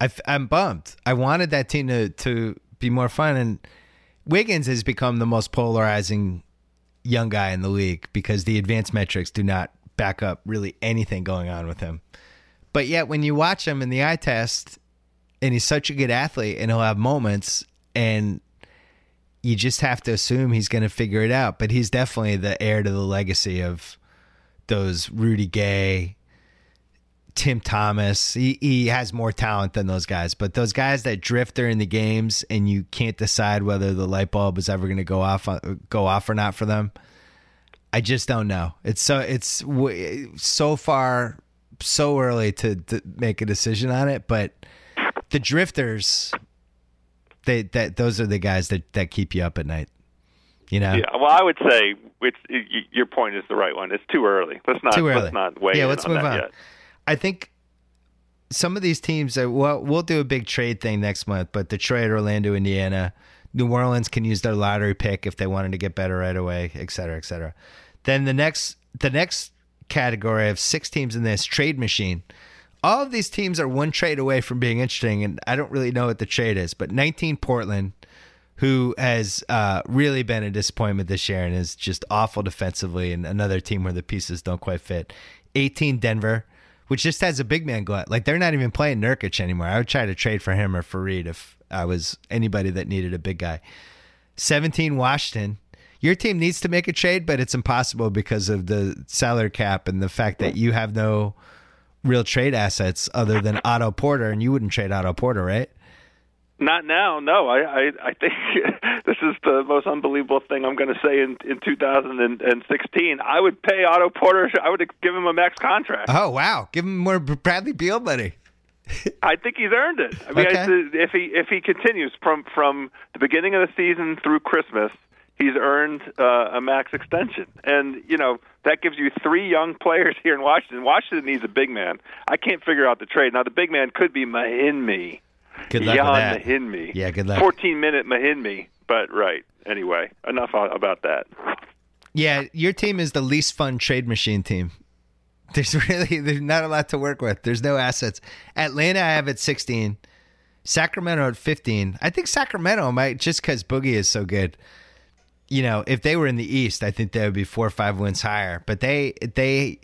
I, I'm bummed. I wanted that team to, to be more fun, and Wiggins has become the most polarizing young guy in the league because the advanced metrics do not back up really anything going on with him. But yet when you watch him in the eye test, and he's such a good athlete, and he'll have moments, and you just have to assume he's going to figure it out. But he's definitely the heir to the legacy of those Rudy Gay, Tim Thomas. He, he has more talent than those guys. But those guys that drift during the games and you can't decide whether the light bulb is ever going to go off go off or not for them, I just don't know. It's so, it's so far, so early to, to make a decision on it. But the drifters... They, that those are the guys that, that keep you up at night, you know. Yeah, well, I would say it's it, your point is the right one. It's too early. Let's not too early. Let's not wait. Yeah, let's on move on. Yet. I think some of these teams. Are, well, we'll do a big trade thing next month. But Detroit, Orlando, Indiana, New Orleans can use their lottery pick if they wanted to get better right away, et cetera, et cetera. Then the next the next category of six teams in this trade machine. all of these teams are one trade away from being interesting, and I don't really know what the trade is. But nineteen, Portland, who has uh, really been a disappointment this year and is just awful defensively, and another team where the pieces don't quite fit. eighteen, Denver, which just has a big man glut. Like, they're not even playing Nurkic anymore. I would try to trade for him or Fareed if I was anybody that needed a big guy. seventeen, Washington. Your team needs to make a trade, but it's impossible because of the salary cap and the fact that you have no real trade assets other than Otto Porter, and you wouldn't trade Otto Porter, right? Not now, no. I, I, I think this is the most unbelievable thing I'm going to say in, in two thousand sixteen. I would pay Otto Porter. I would give him a max contract. Oh, wow. Give him more Bradley Beal money. I think he's earned it. I mean, okay. I, if he if he continues from, from the beginning of the season through Christmas, he's earned uh, a max extension. And, you know, that gives you three young players here in Washington. Washington needs a big man. I can't figure out the trade. Now, the big man could be Mahinmi. Good luck Jan with that. Mahinmi. Yeah, good luck. fourteen-minute Mahinmi. But, right, anyway, enough about that. Yeah, your team is the least fun trade machine team. There's really there's not a lot to work with. There's no assets. Atlanta I have at sixteen. Sacramento at fifteen. I think Sacramento might, just because Boogie is so good. You know, if they were in the East, I think they would be four or five wins higher. But they they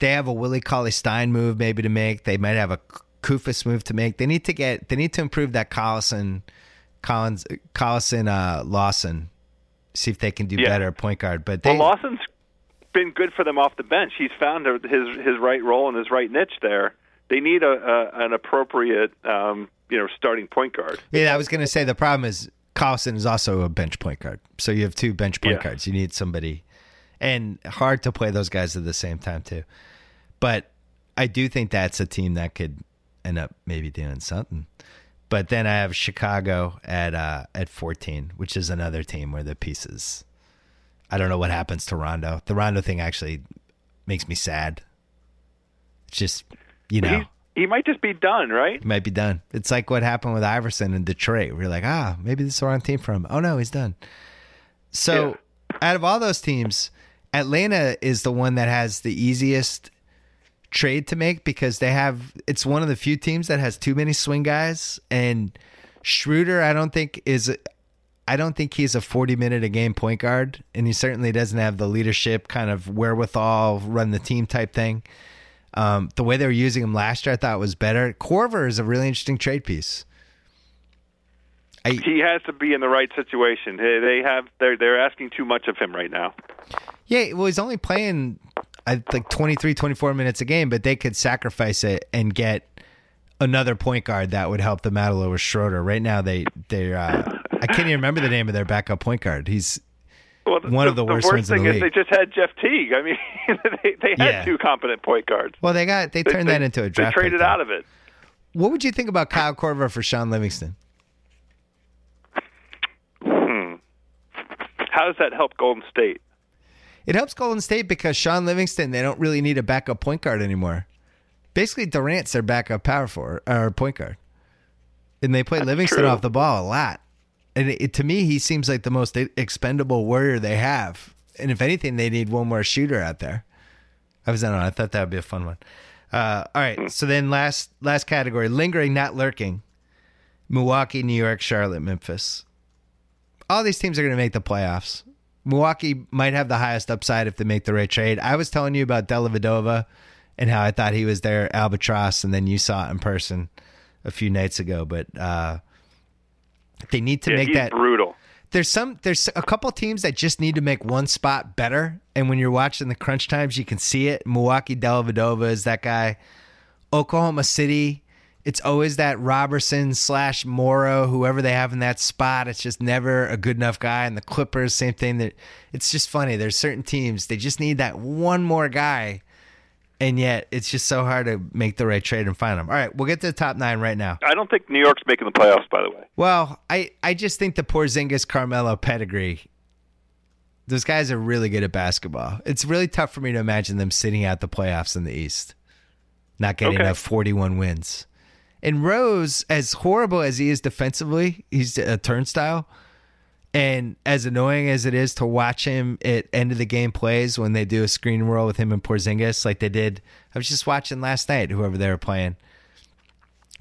they have a Willie Cauley-Stein move maybe to make. They might have a Kufus move to make. They need to get they need to improve that Collison Collins Collison uh, Lawson. See if they can do yeah. better at point guard. But they, well, Lawson's been good for them off the bench. He's found his his right role and his right niche there. They need a, a an appropriate um, you know starting point guard. Yeah, I was going to say the problem is. Collison is also a bench point guard. So you have two bench point yeah. guards. You need somebody. And hard to play those guys at the same time, too. But I do think that's a team that could end up maybe doing something. But then I have Chicago at uh, at fourteen, which is another team where the pieces... I don't know what happens to Rondo. The Rondo thing actually makes me sad. It's just, you know... He's- He might just be done, right? He might be done. It's like what happened with Iverson in Detroit. We're like, ah, maybe this is the wrong team for him. Oh, no, he's done. So yeah. Out of all those teams, Atlanta is the one that has the easiest trade to make because they have – it's one of the few teams that has too many swing guys. And Schroeder, I don't think is – I don't think he's a forty-minute-a-game point guard, and he certainly doesn't have the leadership kind of wherewithal, run the team type thing. Um, the way they were using him last year, I thought was better. Korver is a really interesting trade piece. I, he has to be in the right situation. They have they're they're asking too much of him right now. Yeah, well, he's only playing I like twenty-three, twenty-four minutes a game, but they could sacrifice it and get another point guard that would help them out a little with Schroeder. Right now, they they uh, I can't even remember the name of their backup point guard. He's Well, One the, of the worst, the worst thing the is league. They just had Jeff Teague. I mean, they, they had yeah. two competent point guards. Well, they got they turned they, that they, into a draft. They traded out of it. What would you think about Kyle Korver for Sean Livingston? Hmm. How does that help Golden State? It helps Golden State because Sean Livingston, they don't really need a backup point guard anymore. Basically, Durant's their backup power forward or point guard, and they play That's Livingston true. Off the ball a lot. And it, to me, he seems like the most expendable warrior they have. And if anything, they need one more shooter out there. I was on. I thought that would be a fun one. Uh, all right. So then last last category, lingering, not lurking. Milwaukee, New York, Charlotte, Memphis. All these teams are going to make the playoffs. Milwaukee might have the highest upside if they make the right trade. I was telling you about Della Vadova and how I thought he was their albatross, and then you saw it in person a few nights ago. But... Uh, They need to yeah, make he's that brutal. There's some, there's a couple teams that just need to make one spot better. And when you're watching the crunch times, you can see it. Milwaukee, Della Vadova is that guy. Oklahoma City, it's always that Robertson slash Morrow, whoever they have in that spot. It's just never a good enough guy. And the Clippers, same thing. It's just funny. There's certain teams they just need that one more guy. And yet, it's just so hard to make the right trade and find them. All right, we'll get to the top nine right now. I don't think New York's making the playoffs, by the way. Well, I, I just think the Porzingis, Carmelo pedigree, those guys are really good at basketball. It's really tough for me to imagine them sitting out the playoffs in the East, not getting okay. enough forty-one wins. And Rose, as horrible as he is defensively, he's a turnstile, And as annoying as it is to watch him at end of the game plays when they do a screen roll with him and Porzingis like they did, I was just watching last night, whoever they were playing.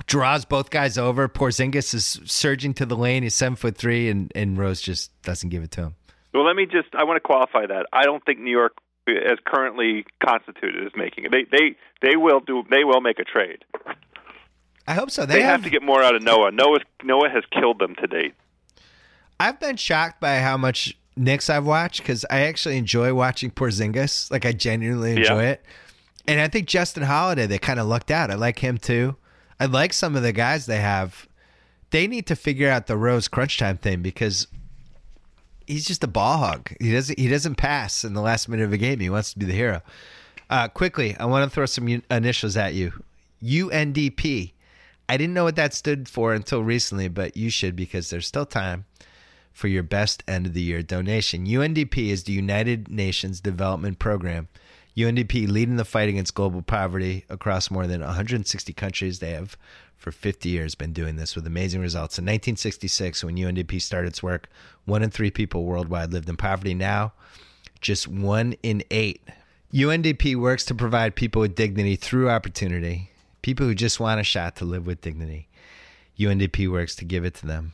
Draws both guys over. Porzingis is surging to the lane. He's seven foot three, and, and Rose just doesn't give it to him. Well, let me just – I want to qualify that. I don't think New York, as currently constituted, is making it. They they they will do. They will make a trade. I hope so. They, they have, have to get more out of Noah. Noah's, Noah has killed them to date. I've been shocked by how much Knicks I've watched because I actually enjoy watching Porzingis. Like, I genuinely enjoy yeah. it. And I think Justin Holiday, they kind of lucked out. I like him too. I like some of the guys they have. They need to figure out the Rose crunch time thing because he's just a ball hog. He doesn't he doesn't pass in the last minute of a game. He wants to be the hero. Uh, quickly, I want to throw some initials at you. U N D P. I didn't know what that stood for until recently, but you should because there's still time for your best end of the year donation. U N D P is the United Nations Development Program. U N D P leading the fight against global poverty across more than one hundred sixty countries. They have for fifty years been doing this with amazing results. In nineteen sixty-six, when U N D P started its work, one in three people worldwide lived in poverty. Now, just one in eight. U N D P works to provide people with dignity through opportunity, people who just want a shot to live with dignity. U N D P works to give it to them.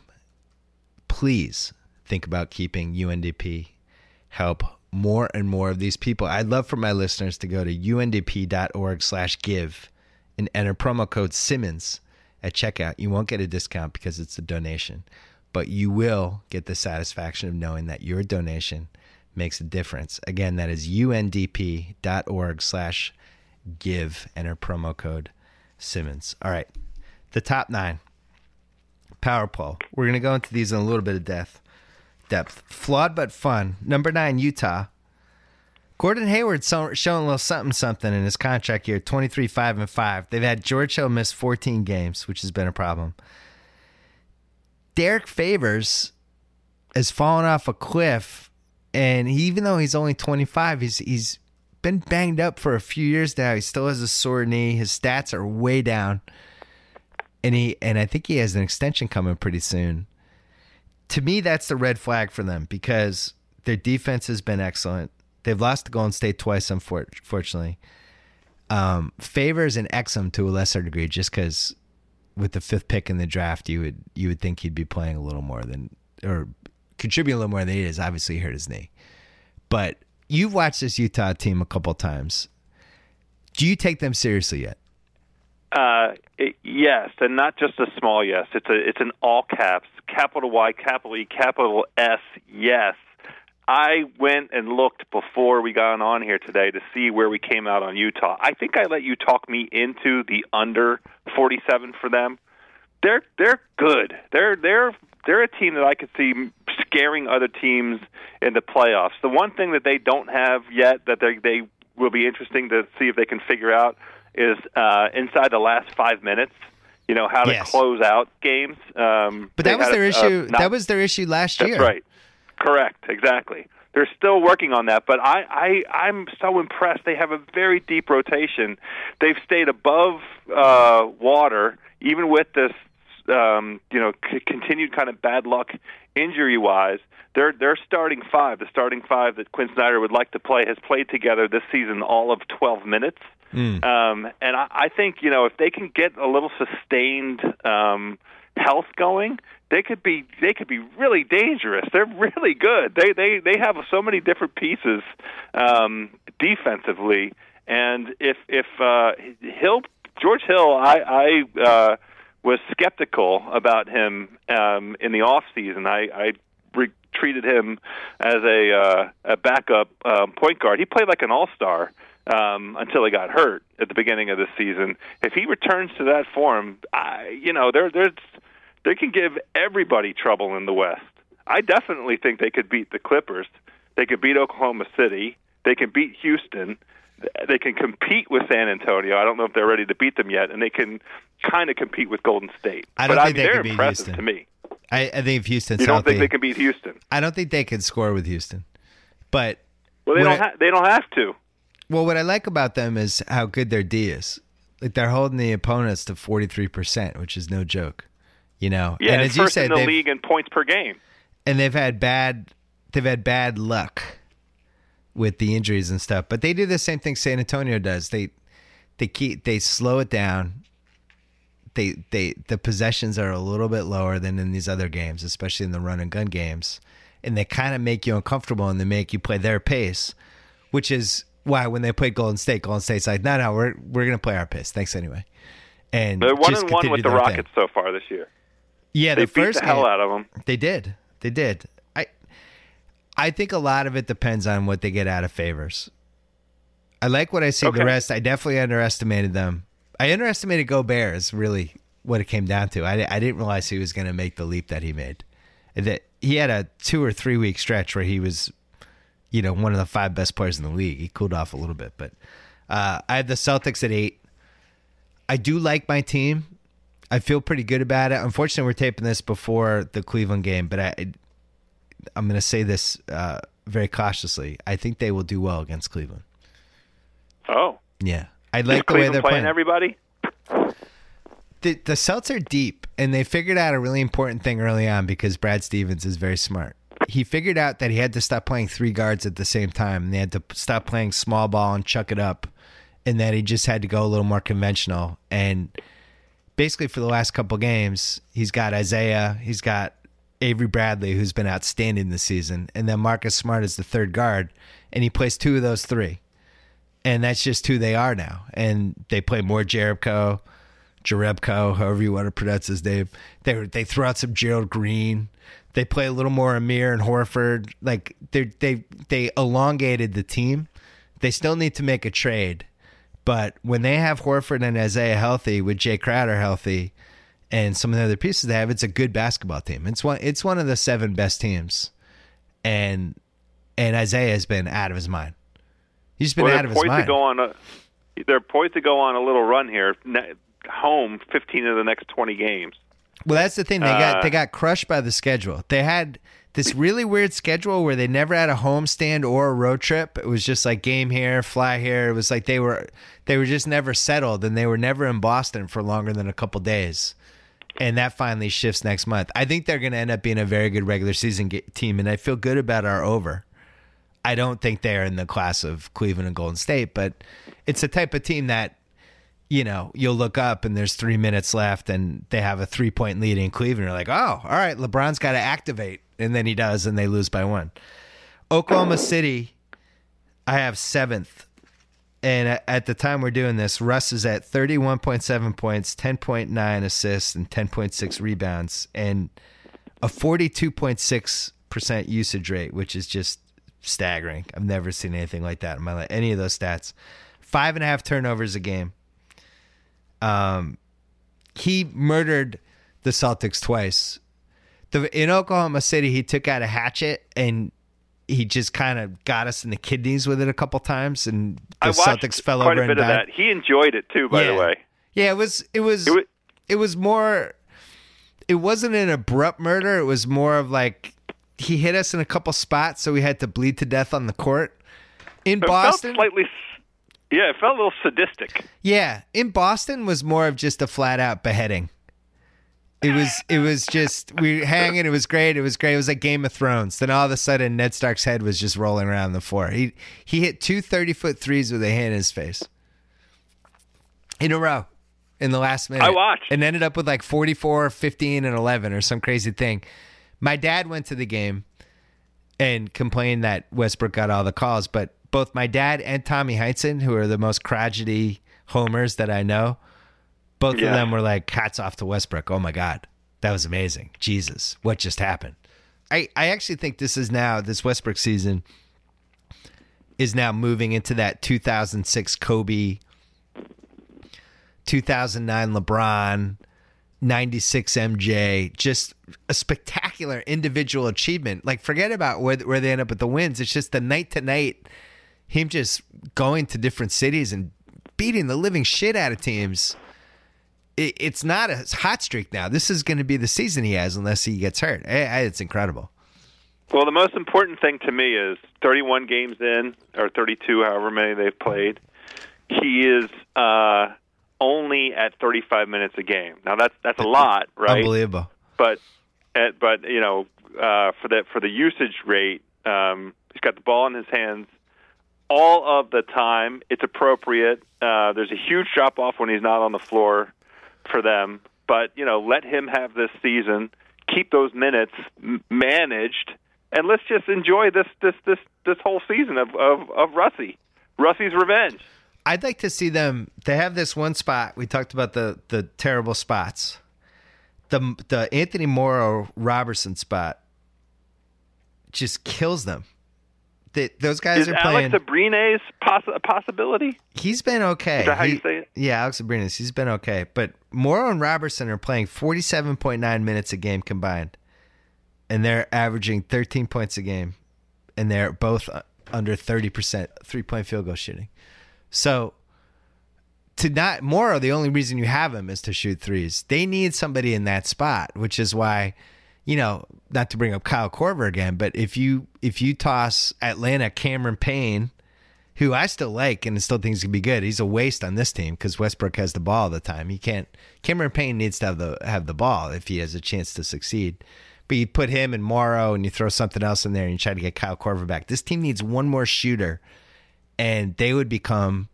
Please think about keeping U N D P help more and more of these people. I'd love for my listeners to go to U N D P dot org slash give and enter promo code Simmons at checkout. You won't get a discount because it's a donation, but you will get the satisfaction of knowing that your donation makes a difference. Again, that is U N D P dot org slash give. Enter promo code Simmons. All right. The top nine. Power poll. We're going to go into these in a little bit of depth. Depth. Flawed but fun. Number nine, Utah. Gordon Hayward's showing a little something something in his contract year, twenty-three, five, and five. They've had George Hill miss fourteen games, which has been a problem. Derek Favors has fallen off a cliff, and he, even though he's only twenty-five, he's he's been banged up for a few years now. He still has a sore knee. His stats are way down, and he and I think he has an extension coming pretty soon. To me, that's the red flag for them because their defense has been excellent. They've lost to Golden State twice, unfortunately. Um, Favors and Exum to a lesser degree, just because with the fifth pick in the draft, you would you would think he'd be playing a little more than or contributing a little more than he is. Obviously, he hurt his knee. But you've watched this Utah team a couple of times. Do you take them seriously yet? Uh, it, yes, and not just a small yes. It's a it's an all caps, capital Y, capital E, capital S, yes. I went and looked before we got on here today to see where we came out on Utah. I think I let you talk me into the under forty-seven for them. They're they're good. They're they're they're a team that I could see scaring other teams in the playoffs. The one thing that they don't have yet that they they will be interesting to see if they can figure out is uh, inside the last five minutes, you know, how to yes. close out games. Um, but that was their a, issue. Uh, not, that was their issue last that's year. That's right. Correct. Exactly. They're still working on that. But I, I, I'm so impressed. They have a very deep rotation. They've stayed above uh, water, even with this, um, you know, c- continued kind of bad luck injury-wise. They're, they're starting five. The starting five that Quinn Snyder would like to play has played together this season all of twelve minutes. Mm. Um, and I, I think, you know, if they can get a little sustained um, health going, they could be they could be really dangerous. They're really good. They they, they have so many different pieces um, defensively. And if if uh, Hill George Hill, I, I uh, was skeptical about him um, in the off season. I, I re- treated him as a uh, a backup um, point guard. He played like an all-star. Um, until he got hurt at the beginning of the season. If he returns to that form, I, you know, they're, they're, they can give everybody trouble in the West. I definitely think they could beat the Clippers. They could beat Oklahoma City. They could beat Houston. They can compete with San Antonio. I don't know if they're ready to beat them yet, and they can kind of compete with Golden State. I don't but think I mean, they they're can impressive beat Houston. To me. I, I think if Houston's You don't healthy, think they can beat Houston? I don't think they can score with Houston. But well, they don't. I, ha- they don't have to. Well, what I like about them is how good their D is. Like they're holding the opponents to forty-three percent, which is no joke. You know, yeah, and as you said, in the league in points per game. and they've had bad they've had bad luck with the injuries and stuff. But they do the same thing San Antonio does. They they keep they slow it down. They they the possessions are a little bit lower than in these other games, especially in the run and gun games. And they kind of make you uncomfortable, and they make you play their pace, which is why when they played Golden State, Golden State's like, no, no, we're we're gonna play our pace. Thanks anyway. And they're one and one with the Rockets so far this year. Yeah, they beat the hell out of them. They did. They did. I I think a lot of it depends on what they get out of favors. I like what I see. Okay. The rest, I definitely underestimated them. I underestimated Gobert is really what it came down to. I I didn't realize he was going to make the leap that he made. That he had a two or three week stretch where he was, you know, one of the five best players in the league. He cooled off a little bit, but uh, I have the Celtics at eight. I do like my team. I feel pretty good about it. Unfortunately, we're taping this before the Cleveland game, but I, I'm going to say this uh, very cautiously. I think they will do well against Cleveland. Oh. Yeah. I like the way they're playing. Everybody? The, the Celts are deep, and they figured out a really important thing early on because Brad Stevens is very smart. He figured out that he had to stop playing three guards at the same time, and they had to stop playing small ball and chuck it up, and that he just had to go a little more conventional. And basically for the last couple games, he's got Isaiah, he's got Avery Bradley, who's been outstanding this season, and then Marcus Smart is the third guard, and he plays two of those three. And that's just who they are now. And they play more Jerebko, Jerebko, however you want to pronounce his name. They they throw out some Gerald Green. They play a little more Amir and Horford. Like they they they elongated the team. They still need to make a trade, but when they have Horford and Isaiah healthy, with Jay Crowder healthy, and some of the other pieces they have, it's a good basketball team. It's one it's one of the seven best teams, and and Isaiah has been out of his mind. He's been well, out of his mind. To go on a, they're poised to go on a little run here. Home, fifteen of the next twenty games. Well, that's the thing. They uh, got they got crushed by the schedule. They had this really weird schedule where they never had a homestand or a road trip. It was just like game here, fly here. It was like they were they were just never settled, and they were never in Boston for longer than a couple days. And that finally shifts next month. I think they're going to end up being a very good regular season team, and I feel good about our over. I don't think they're in the class of Cleveland and Golden State, but it's the type of team that, you know, you'll look up and there's three minutes left and they have a three-point lead in Cleveland. You're like, oh, all right, LeBron's got to activate. And then he does, and they lose by one. Oklahoma City, I have seventh. And at the time we're doing this, Russ is at thirty-one point seven points, ten point nine assists, and ten point six rebounds, and a forty-two point six percent usage rate, which is just staggering. I've never seen anything like that in my life. Any of those stats. Five and a half turnovers a game. Um, he murdered the Celtics twice. The, in Oklahoma City, he took out a hatchet and he just kind of got us in the kidneys with it a couple times. And the Celtics fell over and died. I watched quite a bit of that. He enjoyed it too, by yeah. the way. Yeah, it was. It was. It was, it was more. It wasn't an abrupt murder. It was more of like, he hit us in a couple spots, so we had to bleed to death on the court. In it Boston, felt slightly, yeah, it felt a little sadistic. Yeah, in Boston was more of just a flat out beheading. It was, it was just we were hanging. It was great. It was great. It was like Game of Thrones. Then all of a sudden, Ned Stark's head was just rolling around the floor. He he hit two thirty-foot threes with a hand in his face in a row in the last minute. I watched and ended up with like forty-four, fifteen, and eleven or some crazy thing. My dad went to the game and complained that Westbrook got all the calls, but both my dad and Tommy Heinsohn, who are the most crotchety homers that I know, both yeah. of them were like, hats off to Westbrook. Oh, my God. That was amazing. Jesus, what just happened? I, I actually think this is now, this Westbrook season is now moving into that two thousand six Kobe, two thousand nine LeBron, ninety-six M J, just a spectacular individual achievement. Like, forget about where, where they end up with the wins. It's just the night to night, him just going to different cities and beating the living shit out of teams. It, it's not a hot streak now. This is going to be the season he has unless he gets hurt. I, I, it's incredible. Well, the most important thing to me is thirty-one games in, or thirty-two, however many they've played. He is uh, only at thirty-five minutes a game. Now, that's that's a lot, right? Unbelievable. But, but you know, uh, for the for the usage rate. Um, he's got the ball in his hands all of the time. It's appropriate. Uh, there's a huge drop off when he's not on the floor for them. But you know, let him have this season. Keep those minutes managed, and let's just enjoy this this this this whole season of of, of Russie. Russie's revenge. I'd like to see them. They have this one spot. We talked about the the terrible spots. The the Anthony Morrow Robertson spot just kills them. They, those guys Is are Alex playing. Abrine's poss- a possibility. He's been okay. Is that how he, you say it? Yeah, Alex Abrines. He's been okay, but Morrow and Robertson are playing forty-seven point nine minutes a game combined, and they're averaging thirteen points a game, and they're both under thirty percent three-point field goal shooting. So, to not Morrow, the only reason you have him is to shoot threes. They need somebody in that spot, which is why, you know, not to bring up Kyle Korver again, but if you if you toss Atlanta Cameron Payne, who I still like and still think is gonna be good, he's a waste on this team because Westbrook has the ball all the time. He can't. Cameron Payne needs to have the have the ball if he has a chance to succeed. But you put him and Morrow, and you throw something else in there, and you try to get Kyle Korver back. This team needs one more shooter, and they would become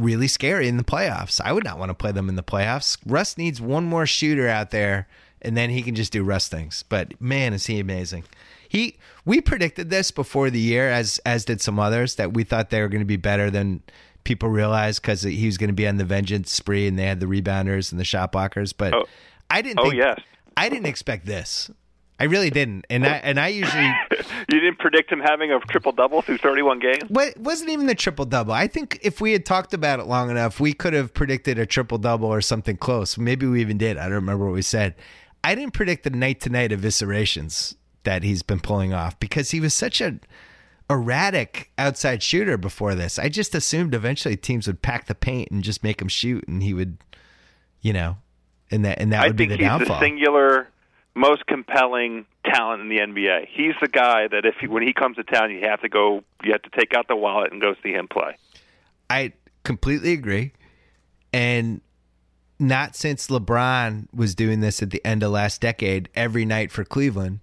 really scary in the playoffs. I would not want to play them in the playoffs. Russ needs one more shooter out there, and then he can just do Russ things. But, man, is he amazing. He We predicted this before the year, as as did some others, that we thought they were going to be better than people realized because he was going to be on the vengeance spree, and they had the rebounders and the shot blockers. But oh. I didn't think, oh, yes. I didn't expect this. I really didn't, and I and I usually you didn't predict him having a triple double through thirty-one games. What wasn't even the triple double. I think if we had talked about it long enough, we could have predicted a triple double or something close. Maybe we even did. I don't remember what we said. I didn't predict the night-to-night eviscerations that he's been pulling off because he was such an erratic outside shooter before this. I just assumed eventually teams would pack the paint and just make him shoot, and he would, you know, and that and that I would be the downfall. I think he's the singular most compelling talent in the N B A. He's the guy that if he, when he comes to town, you have to go, you have to take out the wallet and go see him play. I completely agree. And not since LeBron was doing this at the end of last decade, every night for Cleveland,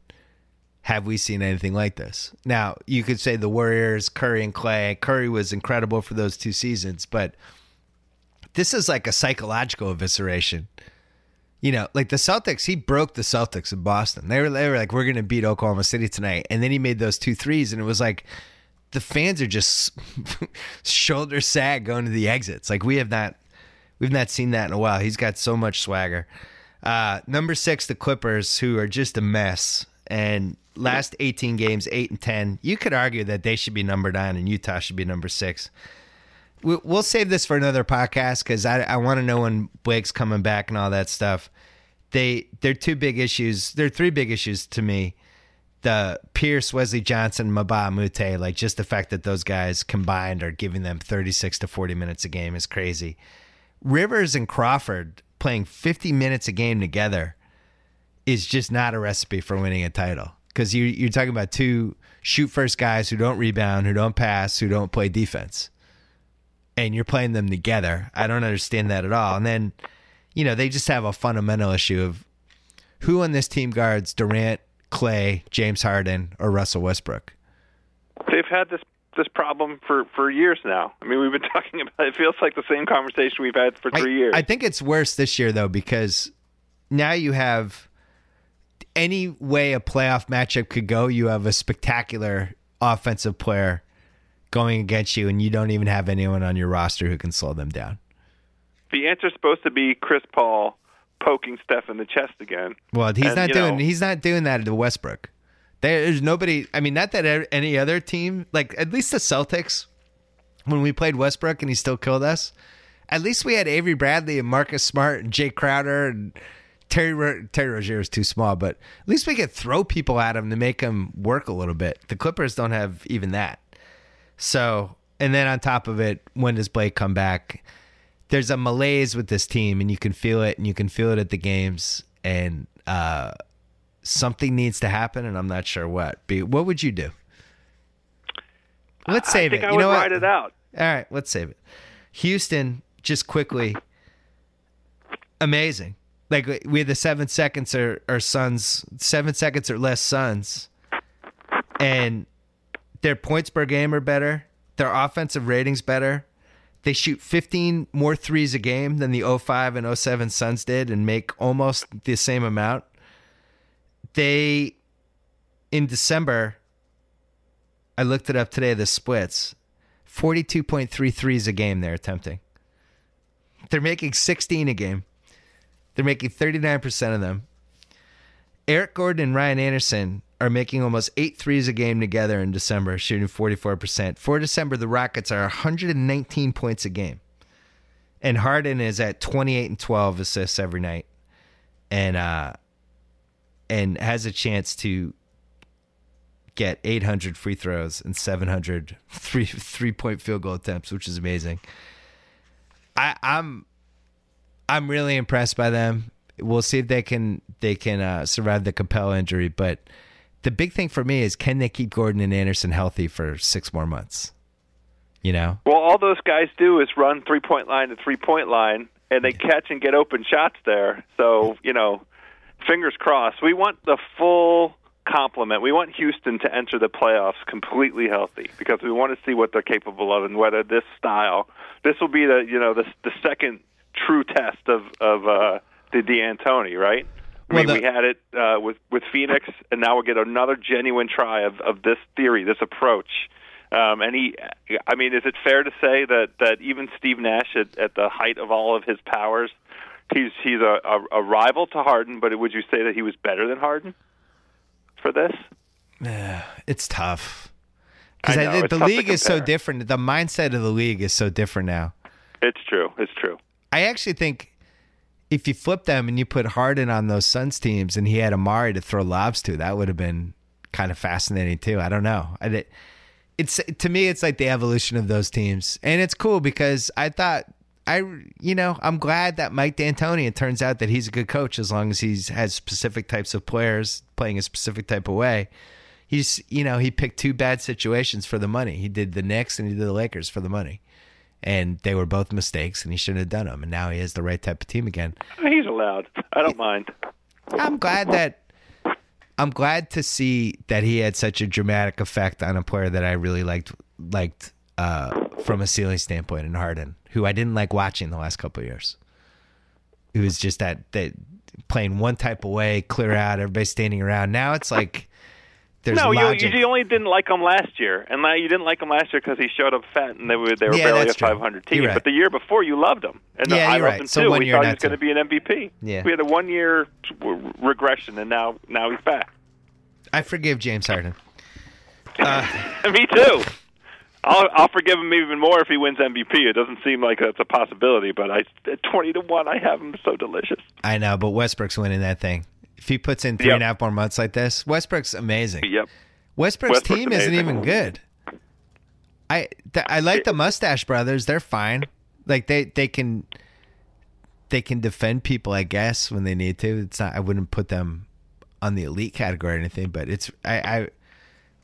have we seen anything like this. Now, you could say the Warriors, Curry and Klay. Curry was incredible for those two seasons, but this is like a psychological evisceration. You know, like the Celtics, he broke the Celtics in Boston. They were, they were like, we're going to beat Oklahoma City tonight. And then he made those two threes, and it was like the fans are just shoulder sag going to the exits. Like we have not we've not seen that in a while. He's got so much swagger. Uh, number six, the Clippers, who are just a mess. And last eighteen games, eight and ten, you could argue that they should be number nine and Utah should be number six. We'll save this for another podcast because I, I want to know when Blake's coming back and all that stuff. They, they're two big issues. There are three big issues to me. The Pierce, Wesley Johnson, Mabah Moute, like just the fact that those guys combined are giving them thirty-six to forty minutes a game is crazy. Rivers and Crawford playing fifty minutes a game together is just not a recipe for winning a title because you, you're talking about two shoot-first guys who don't rebound, who don't pass, who don't play defense. And you're playing them together. I don't understand that at all. And then, you know, they just have a fundamental issue of who on this team guards Durant, Klay, James Harden, or Russell Westbrook. They've had this this problem for, for years now. I mean, we've been talking about it. It feels like the same conversation we've had for three I, years. I think it's worse this year, though, because now you have any way a playoff matchup could go, you have a spectacular offensive player going against you, and you don't even have anyone on your roster who can slow them down. The answer is supposed to be Chris Paul poking Steph in the chest again. Well, he's and, not doing know. he's not doing that to Westbrook. There's nobody. I mean, not that any other team, like at least the Celtics, when we played Westbrook and he still killed us. At least we had Avery Bradley and Marcus Smart and Jay Crowder and Terry Terry Rozier is too small, but at least we could throw people at him to make him work a little bit. The Clippers don't have even that. So, and then on top of it, when does Blake come back? There's a malaise with this team, and you can feel it, and you can feel it at the games, and uh, something needs to happen, and I'm not sure what. Be, what would you do? Let's save it. I think it. I you would know ride what? it out. All right, let's save it. Houston, just quickly, amazing. like we had the seven seconds or, or Suns, seven seconds or less Suns, and their points per game are better. Their offensive rating's better. They shoot fifteen more threes a game than the oh five and oh seven Suns did and make almost the same amount. They, in December, I looked it up today, the splits, forty-two point three threes a game they're attempting. They're making sixteen a game. They're making thirty-nine percent of them. Eric Gordon and Ryan Anderson are making almost eight threes a game together in December, shooting forty-four percent. For December, the Rockets are one hundred nineteen points a game. And Harden is at twenty-eight and twelve assists every night. And uh, and has a chance to get eight hundred free throws and seven hundred three, three-point field goal attempts, which is amazing. I, I'm I'm really impressed by them. We'll see if they can they can uh, survive the Capella injury, but the big thing for me is, can they keep Gordon and Anderson healthy for six more months? You know. Well, all those guys do is run three-point line to three-point line, and they yeah. catch and get open shots there. So, you know, fingers crossed. We want the full compliment. We want Houston to enter the playoffs completely healthy, because we want to see what they're capable of and whether this style, this will be the you know the the second true test of of uh, the D'Antoni, right? I mean, well, the, we had it uh, with with Phoenix, and now we'll get another genuine try of, of this theory, this approach. Um, and he, I mean, is it fair to say that, that even Steve Nash, at, at the height of all of his powers, he's he's a, a, a rival to Harden? But would you say that he was better than Harden for this? Yeah, it's tough, because I, I think the league is so different. The mindset of the league is so different now. It's true. It's true. I actually think, if you flip them and you put Harden on those Suns teams and he had Amari to throw lobs to, that would have been kind of fascinating too. I don't know. I did, it's to me, it's like the evolution of those teams. And it's cool, because I thought, I, you know, I'm glad that Mike D'Antoni, it turns out that he's a good coach as long as he has specific types of players playing a specific type of way. He's, you know, he picked two bad situations for the money. He did the Knicks and he did the Lakers for the money. And they were both mistakes, and he shouldn't have done them. And now he is the right type of team again. He's allowed. I don't mind. I'm glad that I'm glad to see that he had such a dramatic effect on a player that I really liked, liked uh, from a ceiling standpoint, in Harden, who I didn't like watching the last couple of years. It was just that that playing one type of way, clear out, everybody standing around. Now it's like, There's no, you, you only didn't like him last year, and you didn't like him last year because he showed up fat, and they were they were yeah, barely a five hundred team. Right. But the year before, you loved him, and yeah, I loved right. him so too. We thought he was going to be an M V P. Yeah. We had a one year regression, and now now he's back. I forgive James Harden. Uh, Me too. I'll I'll forgive him even more if he wins M V P. It doesn't seem like that's a possibility, but I at twenty to one, I have him so delicious. I know, but Westbrook's winning that thing. If he puts in three yep. and a half more months like this, Westbrook's amazing. Yep. Westbrook's, Westbrook's team amazing. Isn't even good. I th- I like the Mustache Brothers. They're fine. Like they, they can they can defend people, I guess, when they need to. It's not. I wouldn't put them on the elite category or anything. But it's I, I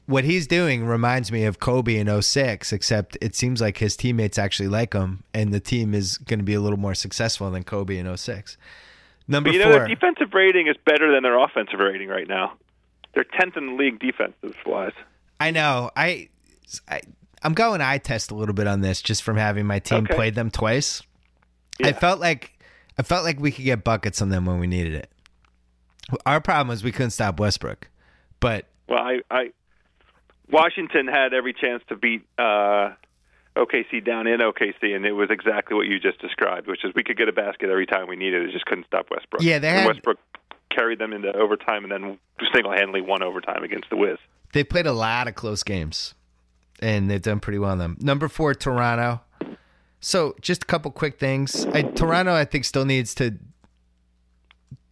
what he's doing reminds me of Kobe in oh six, except it seems like his teammates actually like him, and the team is going to be a little more successful than Kobe in oh six. Number but you know, four. Their defensive rating is better than their offensive rating right now. They're tenth in the league defensive-wise. I know. I, I, I'm going eye test a little bit on this just from having my team okay. play them twice. Yeah. I felt like I felt like we could get buckets on them when we needed it. Our problem was we couldn't stop Westbrook. But well, I, I Washington had every chance to beat uh, O K C down in O K C, and it was exactly what you just described, which is we could get a basket every time we needed it. It just couldn't stop Westbrook. Yeah, they had, Westbrook carried them into overtime and then single-handedly won overtime against the Wiz. They played a lot of close games, and they've done pretty well on them. Number four, Toronto. So just a couple quick things. I, Toronto, I think, still needs to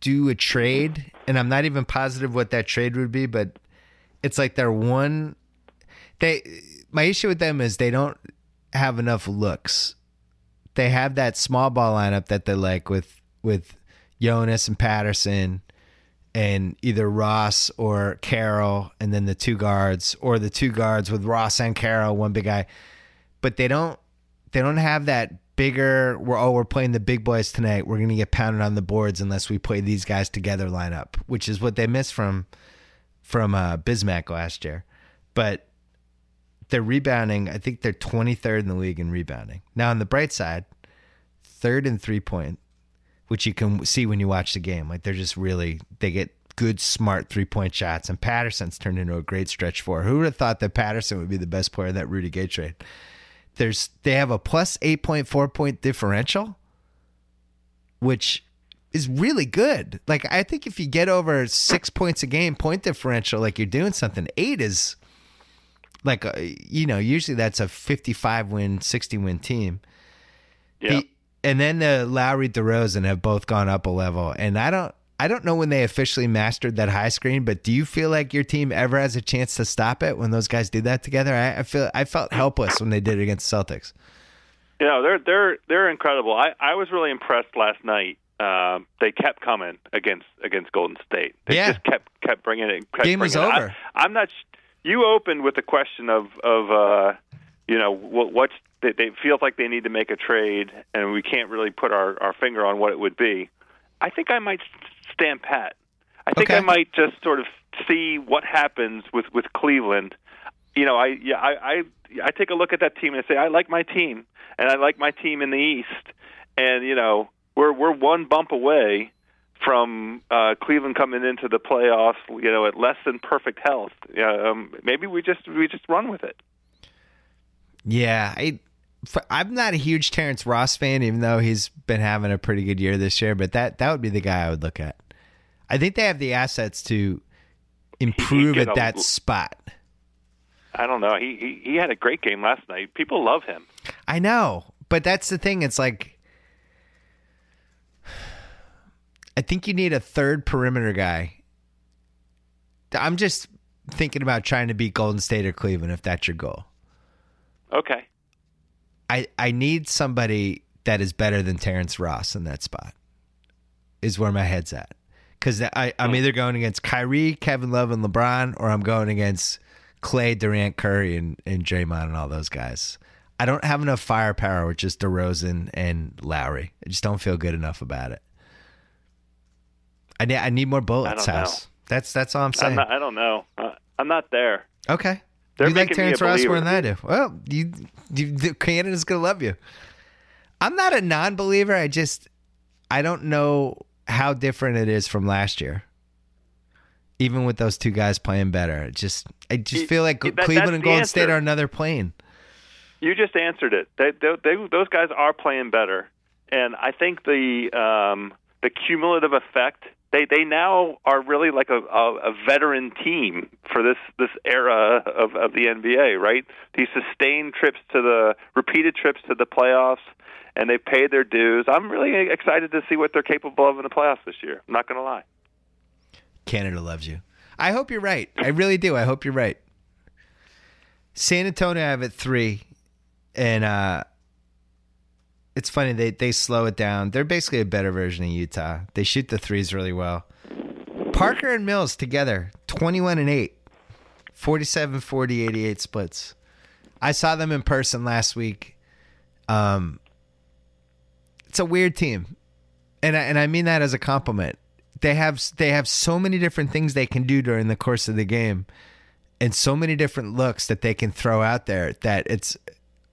do a trade, and I'm not even positive what that trade would be, but it's like their one – They my issue with them is they don't – have enough looks. They have that small ball lineup that they like with with Jonas and Patterson and either Ross or Carroll, and then the two guards, or the two guards with Ross and Carroll, one big guy. But they don't they don't have that bigger, we're, oh, we're playing the big boys tonight, we're going to get pounded on the boards unless we play these guys together lineup, which is what they missed from from uh, Bismack last year. But they're rebounding. I think they're twenty-third in the league in rebounding. Now, on the bright side, third in three-point, which you can see when you watch the game. Like, they're just really, they get good, smart three-point shots. And Patterson's turned into a great stretch four. Who would have thought that Patterson would be the best player in that Rudy Gay trade? There's, they have a plus eight point four point differential, which is really good. Like, I think if you get over six points a game point differential, like, you're doing something. Eight is... Like, you know, usually that's a fifty-five win, sixty win team. Yeah. The, and then the Lowry, DeRozan have both gone up a level. And I don't I don't know when they officially mastered that high screen, but do you feel like your team ever has a chance to stop it when those guys do that together? I, I feel I felt helpless when they did it against the Celtics. You know, they're they're they're incredible. I, I was really impressed last night. Um, they kept coming against against Golden State. They yeah. just kept kept bringing it. Kept Game bringing was it. over. I, I'm not You opened with the question of, of uh, you know, what, what's they, they feel like they need to make a trade, and we can't really put our, our finger on what it would be. I think I might stand pat. I think okay. I might just sort of see what happens with, with Cleveland. You know, I, yeah, I I I take a look at that team and I say, I like my team, and I like my team in the East, and you know, we're we're one bump away from uh, Cleveland coming into the playoffs, you know, at less than perfect health. Um, maybe we just we just run with it. Yeah, I, I'm not a huge Terrence Ross fan, even though he's been having a pretty good year this year, but that, that would be the guy I would look at. I think they have the assets to improve at a, that spot. I don't know. He, he he had a great game last night. People love him. I know, but that's the thing. It's like, I think you need a third perimeter guy. I'm just thinking about trying to beat Golden State or Cleveland if that's your goal. Okay. I I need somebody that is better than Terrence Ross in that spot is where my head's at. Because I'm either going against Kyrie, Kevin Love, and LeBron, or I'm going against Klay, Durant, Curry, and, and Draymond and all those guys. I don't have enough firepower with just DeRozan and Lowry. I just don't feel good enough about it. I need, I need more bullets, House. Know. That's that's all I'm saying. I'm not, I don't know. Uh, I'm not there. Okay. They're you like Terrence Ross more than I do. Well, you, you, Canada's going to love you. I'm not a non-believer. I just, I don't know how different it is from last year. Even with those two guys playing better. It just, I just it, feel like it, Cleveland and Golden answer. State are another plane. You just answered it. They, they, they, those guys are playing better. And I think the um, the cumulative effect... They they now are really like a, a, a veteran team for this, this era of, of the N B A, right? These sustained trips to the repeated trips to the playoffs, and they've paid their dues. I'm really excited to see what they're capable of in the playoffs this year. I'm not going to lie. Canada loves you. I hope you're right. I really do. I hope you're right. San Antonio, I have at three, and uh, it's funny, they they slow it down. They're basically a better version of Utah. They shoot the threes really well. Parker and Mills together, twenty-one and eight, forty-seven, forty, eighty-eight splits. I saw them in person last week. Um, it's a weird team, and I, and I mean that as a compliment. They have they have so many different things they can do during the course of the game, and so many different looks that they can throw out there that it's.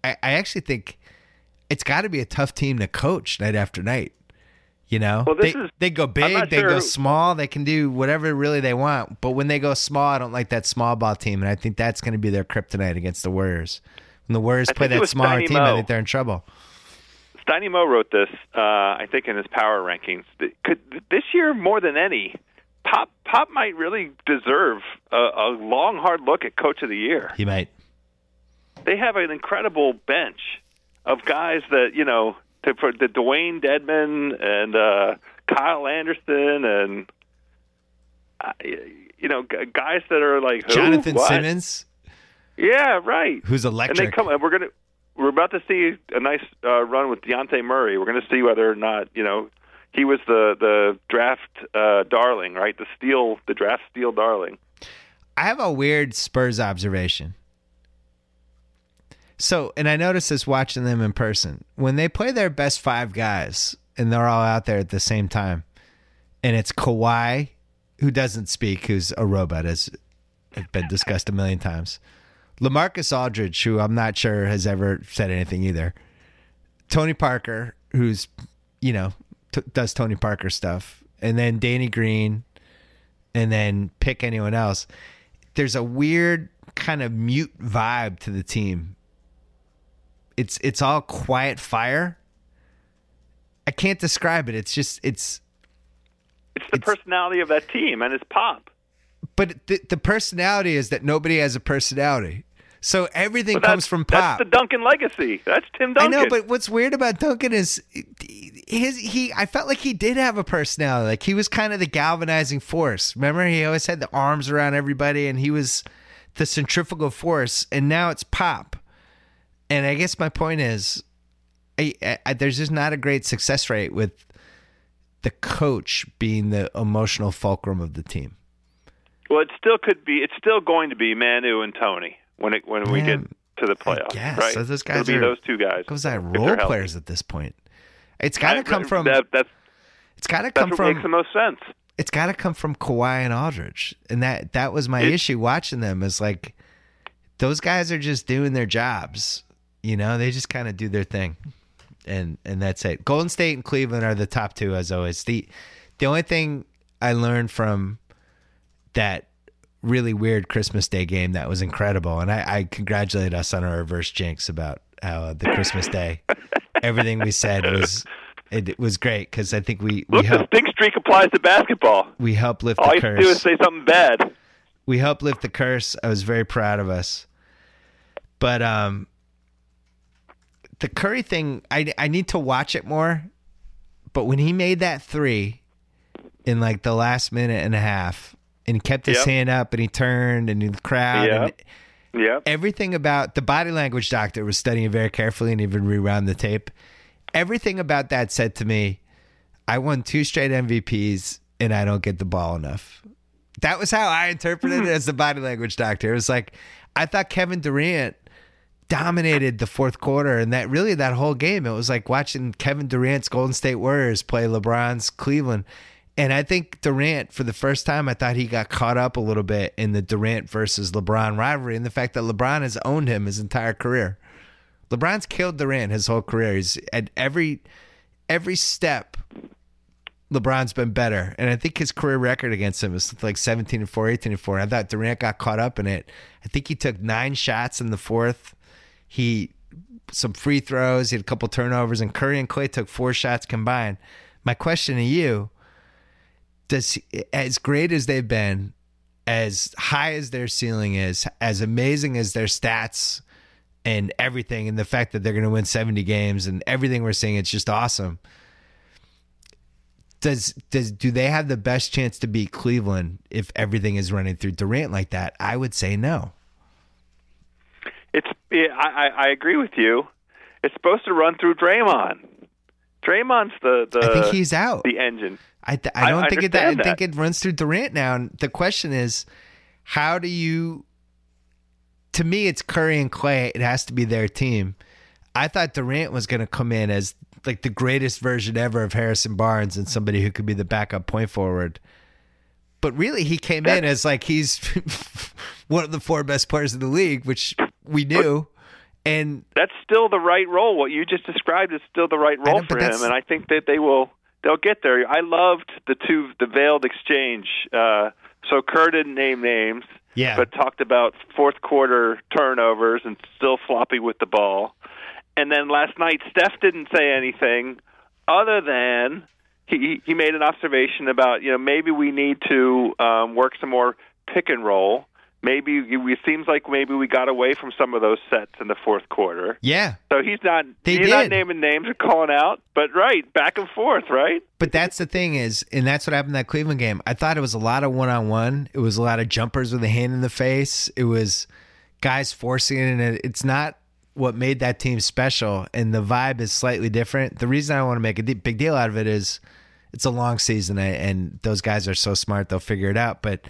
I, I actually think. It's got to be a tough team to coach night after night, you know. Well, they, is, they go big, they sure. go small, they can do whatever really they want. But when they go small, I don't like that small ball team, and I think that's going to be their kryptonite against the Warriors. When the Warriors I play that smaller Steiny team, Mo. I think they're in trouble. Steiny Mo wrote this, uh, I think, in his power rankings. Could, this year, more than any, Pop Pop might really deserve a, a long, hard look at Coach of the Year. He might. They have an incredible bench of guys that, you know, to, for the Dwayne Dedman and uh, Kyle Anderson and, uh, you know, g- guys that are like who? Jonathan what? Simmons. Yeah, right. Who's electric. And they come, and we're gonna we're about to see a nice uh, run with Dejounte Murray. We're going to see whether or not, you know, he was the the draft uh, darling, right? The steal, the draft steal darling. I have a weird Spurs observation. So, and I noticed this watching them in person. When they play their best five guys and they're all out there at the same time, and it's Kawhi, who doesn't speak, who's a robot, as has been discussed a million times, LaMarcus Aldridge, who I'm not sure has ever said anything either, Tony Parker, who's, you know, t- does Tony Parker stuff, and then Danny Green, and then pick anyone else. There's a weird kind of mute vibe to the team. It's it's all quiet fire. I can't describe it. It's just it's it's the it's, personality of that team, and it's pop. But the, the personality is that nobody has a personality. So everything comes from pop. That's the Duncan legacy. That's Tim Duncan. I know, but what's weird about Duncan is his he. I felt like he did have a personality. Like he was kind of the galvanizing force. Remember, he always had the arms around everybody, and he was the centrifugal force. And now it's pop. And I guess my point is, I, I, I, there's just not a great success rate with the coach being the emotional fulcrum of the team. Well, it still could be. It's still going to be Manu and Tony when it when Man, we get to the playoffs, yes, right? So those guys It'll be are, those two guys. Those are role players at this point. It's got to come from. That, that's. It's got to come what from. Makes the most sense. It's got to come from Kawhi and Aldridge, and that that was my it, issue watching them. Is like, those guys are just doing their jobs. You know, they just kind of do their thing, and and that's it. Golden State and Cleveland are the top two, as always. The the only thing I learned from that really weird Christmas Day game that was incredible, and I, I congratulate us on our reverse jinx about how the Christmas Day, everything we said was it, it was great, because I think we we Look, helped, the stink streak applies to basketball. We helped lift All the curse. All you have to do is say something bad. We helped lift the curse. I was very proud of us, but um. The Curry thing, I, I need to watch it more, but when he made that three in like the last minute and a half, and he kept his yep. hand up, and he turned, and the crowd, yep. and yep. everything about the body language doctor was studying very carefully and even rewound the tape. Everything about that said to me, I won two straight M V Ps, and I don't get the ball enough. That was how I interpreted it as the body language doctor. It was like, I thought Kevin Durant dominated the fourth quarter, and that really that whole game, it was like watching Kevin Durant's Golden State Warriors play LeBron's Cleveland. And I think Durant, for the first time, I thought he got caught up a little bit in the Durant versus LeBron rivalry, and the fact that LeBron has owned him his entire career. LeBron's killed Durant his whole career. He's at every every step, LeBron's been better, and I think his career record against him is like seventeen and four, eighteen and four. I thought Durant got caught up in it. I think he took nine shots in the fourth. He some free throws, he had a couple turnovers, and Curry and Klay took four shots combined. My question to you, does as great as they've been, as high as their ceiling is, as amazing as their stats and everything, and the fact that they're going to win seventy games and everything we're seeing, it's just awesome. Does does do they have the best chance to beat Cleveland if everything is running through Durant like that? I would say no. It's yeah, I, I agree with you. It's supposed to run through Draymond. Draymond's the, the I think he's out. The engine. I th- I don't I think it that, I think it runs through Durant now. And the question is, how do you? To me, it's Curry and Klay. It has to be their team. I thought Durant was going to come in as like the greatest version ever of Harrison Barnes and somebody who could be the backup point forward. But really, he came That's, in as like he's one of the four best players in the league, which we knew. And that's still the right role. What you just described is still the right role for him, and I think that they will. They'll get there. I loved the two, the veiled exchange. Uh, so Kerr didn't name names, yeah. but talked about fourth quarter turnovers and still floppy with the ball. And then last night, Steph didn't say anything other than. He he made an observation about, you know, maybe we need to um, work some more pick and roll. Maybe it seems like maybe we got away from some of those sets in the fourth quarter. Yeah. So he's not they he's did. not naming names or calling out, but right, back and forth, right? But that's the thing is, and that's what happened in that Cleveland game. I thought it was a lot of one-on-one. It was a lot of jumpers with a hand in the face. It was guys forcing it, and it's not what made that team special, and the vibe is slightly different. The reason I want to make a big deal out of it is it's a long season, and those guys are so smart, they'll figure it out. But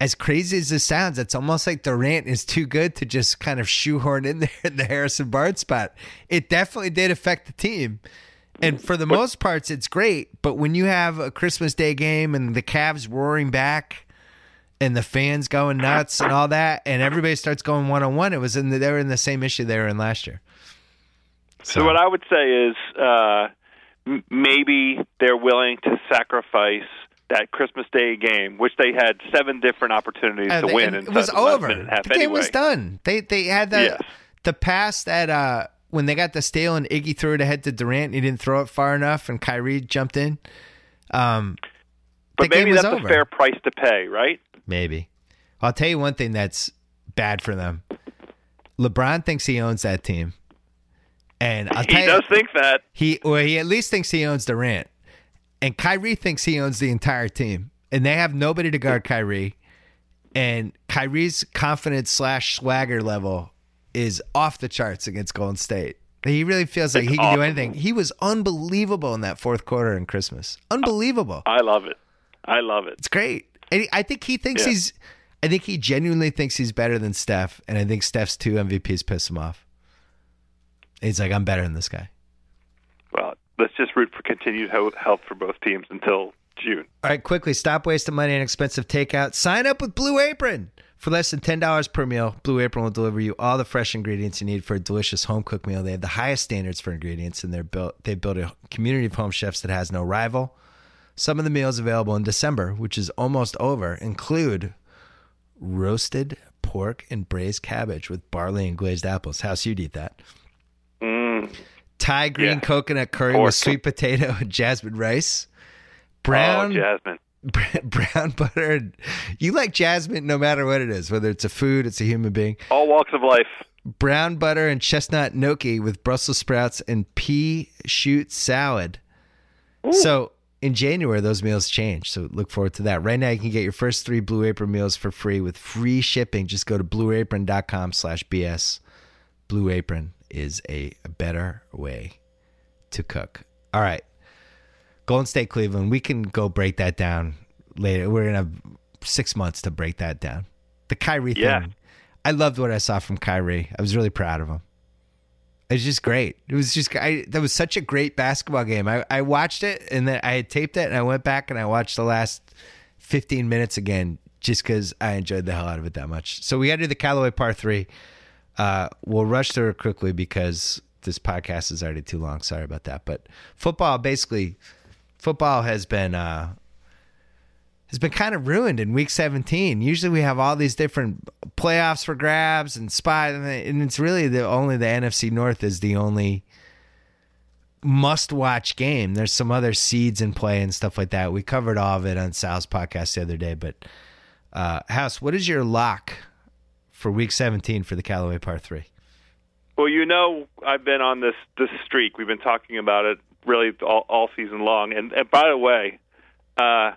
as crazy as this sounds, it's almost like Durant is too good to just kind of shoehorn in there in the Harrison Barnes spot. It definitely did affect the team. And for the most parts, it's great. But when you have a Christmas Day game and the Cavs roaring back and the fans going nuts and all that, and everybody starts going one-on-one, it was in the, they were in the same issue they were in last year. So, so what I would say is uh, m- maybe they're willing to sacrifice that Christmas Day game, which they had seven different opportunities uh, to they, win. And it was over. And half the game anyway. was done. They they had the, yes. the pass that uh, when they got the steal and Iggy threw it ahead to Durant, and he didn't throw it far enough, and Kyrie jumped in. Um, but maybe that's over. A fair price to pay, right? Maybe. I'll tell you one thing that's bad for them. LeBron thinks he owns that team. And I'll tell he you, does think that. He, well, he at least thinks he owns Durant. And Kyrie thinks he owns the entire team. And they have nobody to guard Kyrie. And Kyrie's confidence slash swagger level is off the charts against Golden State. He really feels like it's he can awful. do anything. He was unbelievable in that fourth quarter in Christmas. Unbelievable. I love it. I love it. It's great. And he, I think he thinks yeah. he's – I think he genuinely thinks he's better than Steph. And I think Steph's two M V Ps piss him off. He's like, I'm better than this guy. Well, let's just root for continued help for both teams until June. All right, quickly, stop wasting money on expensive takeout. Sign up with Blue Apron. For less than ten dollars per meal, Blue Apron will deliver you all the fresh ingredients you need for a delicious home-cooked meal. They have the highest standards for ingredients, and they're built, they've built a community of home chefs that has no rival. Some of the meals available in December, which is almost over, include roasted pork and braised cabbage with barley and glazed apples. House, you'd eat that. Thai green yeah. coconut curry with sweet potato and jasmine rice. Brown oh, jasmine. Br- brown butter. You like jasmine no matter what it is, whether it's a food, it's a human being. All walks of life. Brown butter and chestnut gnocchi with Brussels sprouts and pea shoot salad. Ooh. So in January, those meals change. So look forward to that. Right now, you can get your first three Blue Apron meals for free with free shipping. Just go to blueapron.com slash BS. Blue Apron is a better way to cook. All right. Golden State, Cleveland. We can go break that down later. We're going to have six months to break that down. The Kyrie yeah. thing. I loved what I saw from Kyrie. I was really proud of him. It was just great. It was just, I, that was such a great basketball game. I, I watched it and then I had taped it and I went back and I watched the last fifteen minutes again just because I enjoyed the hell out of it that much. So we got to do the Callaway Par three. Uh, we'll rush through it quickly because this podcast is already too long. Sorry about that. But football, basically, football has been uh, has been kind of ruined in Week seventeen. Usually we have all these different playoffs for grabs and spots, and it's really the only the N F C North is the only must-watch game. There's some other seeds in play and stuff like that. We covered all of it on Sal's podcast the other day. But, uh, House, what is your lock for Week seventeen for the Callaway Par three? Well, you know, I've been on this this streak. We've been talking about it really all, all season long. And, and by the way, uh,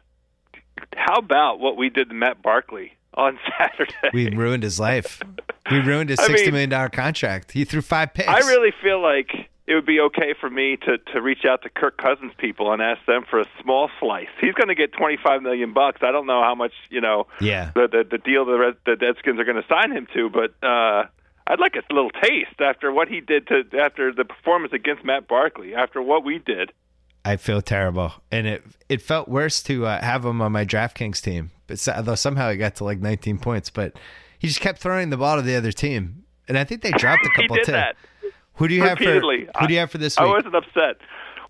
how about what we did to Matt Barkley on Saturday? We ruined his life. We ruined his sixty I mean, million dollar contract. He threw five picks. I really feel like it would be okay for me to, to reach out to Kirk Cousins people and ask them for a small slice. He's going to get twenty-five million bucks. I don't know how much, you know, yeah. the, the the deal the the Redskins are going to sign him to, but uh, I'd like a little taste after what he did to after the performance against Matt Barkley, after what we did. I feel terrible, and it it felt worse to uh, have him on my DraftKings team. But although somehow he got to like nineteen points, but he just kept throwing the ball to the other team, and I think they dropped a couple. he did t- that. Who do you have for, who do you have for this week? I wasn't upset.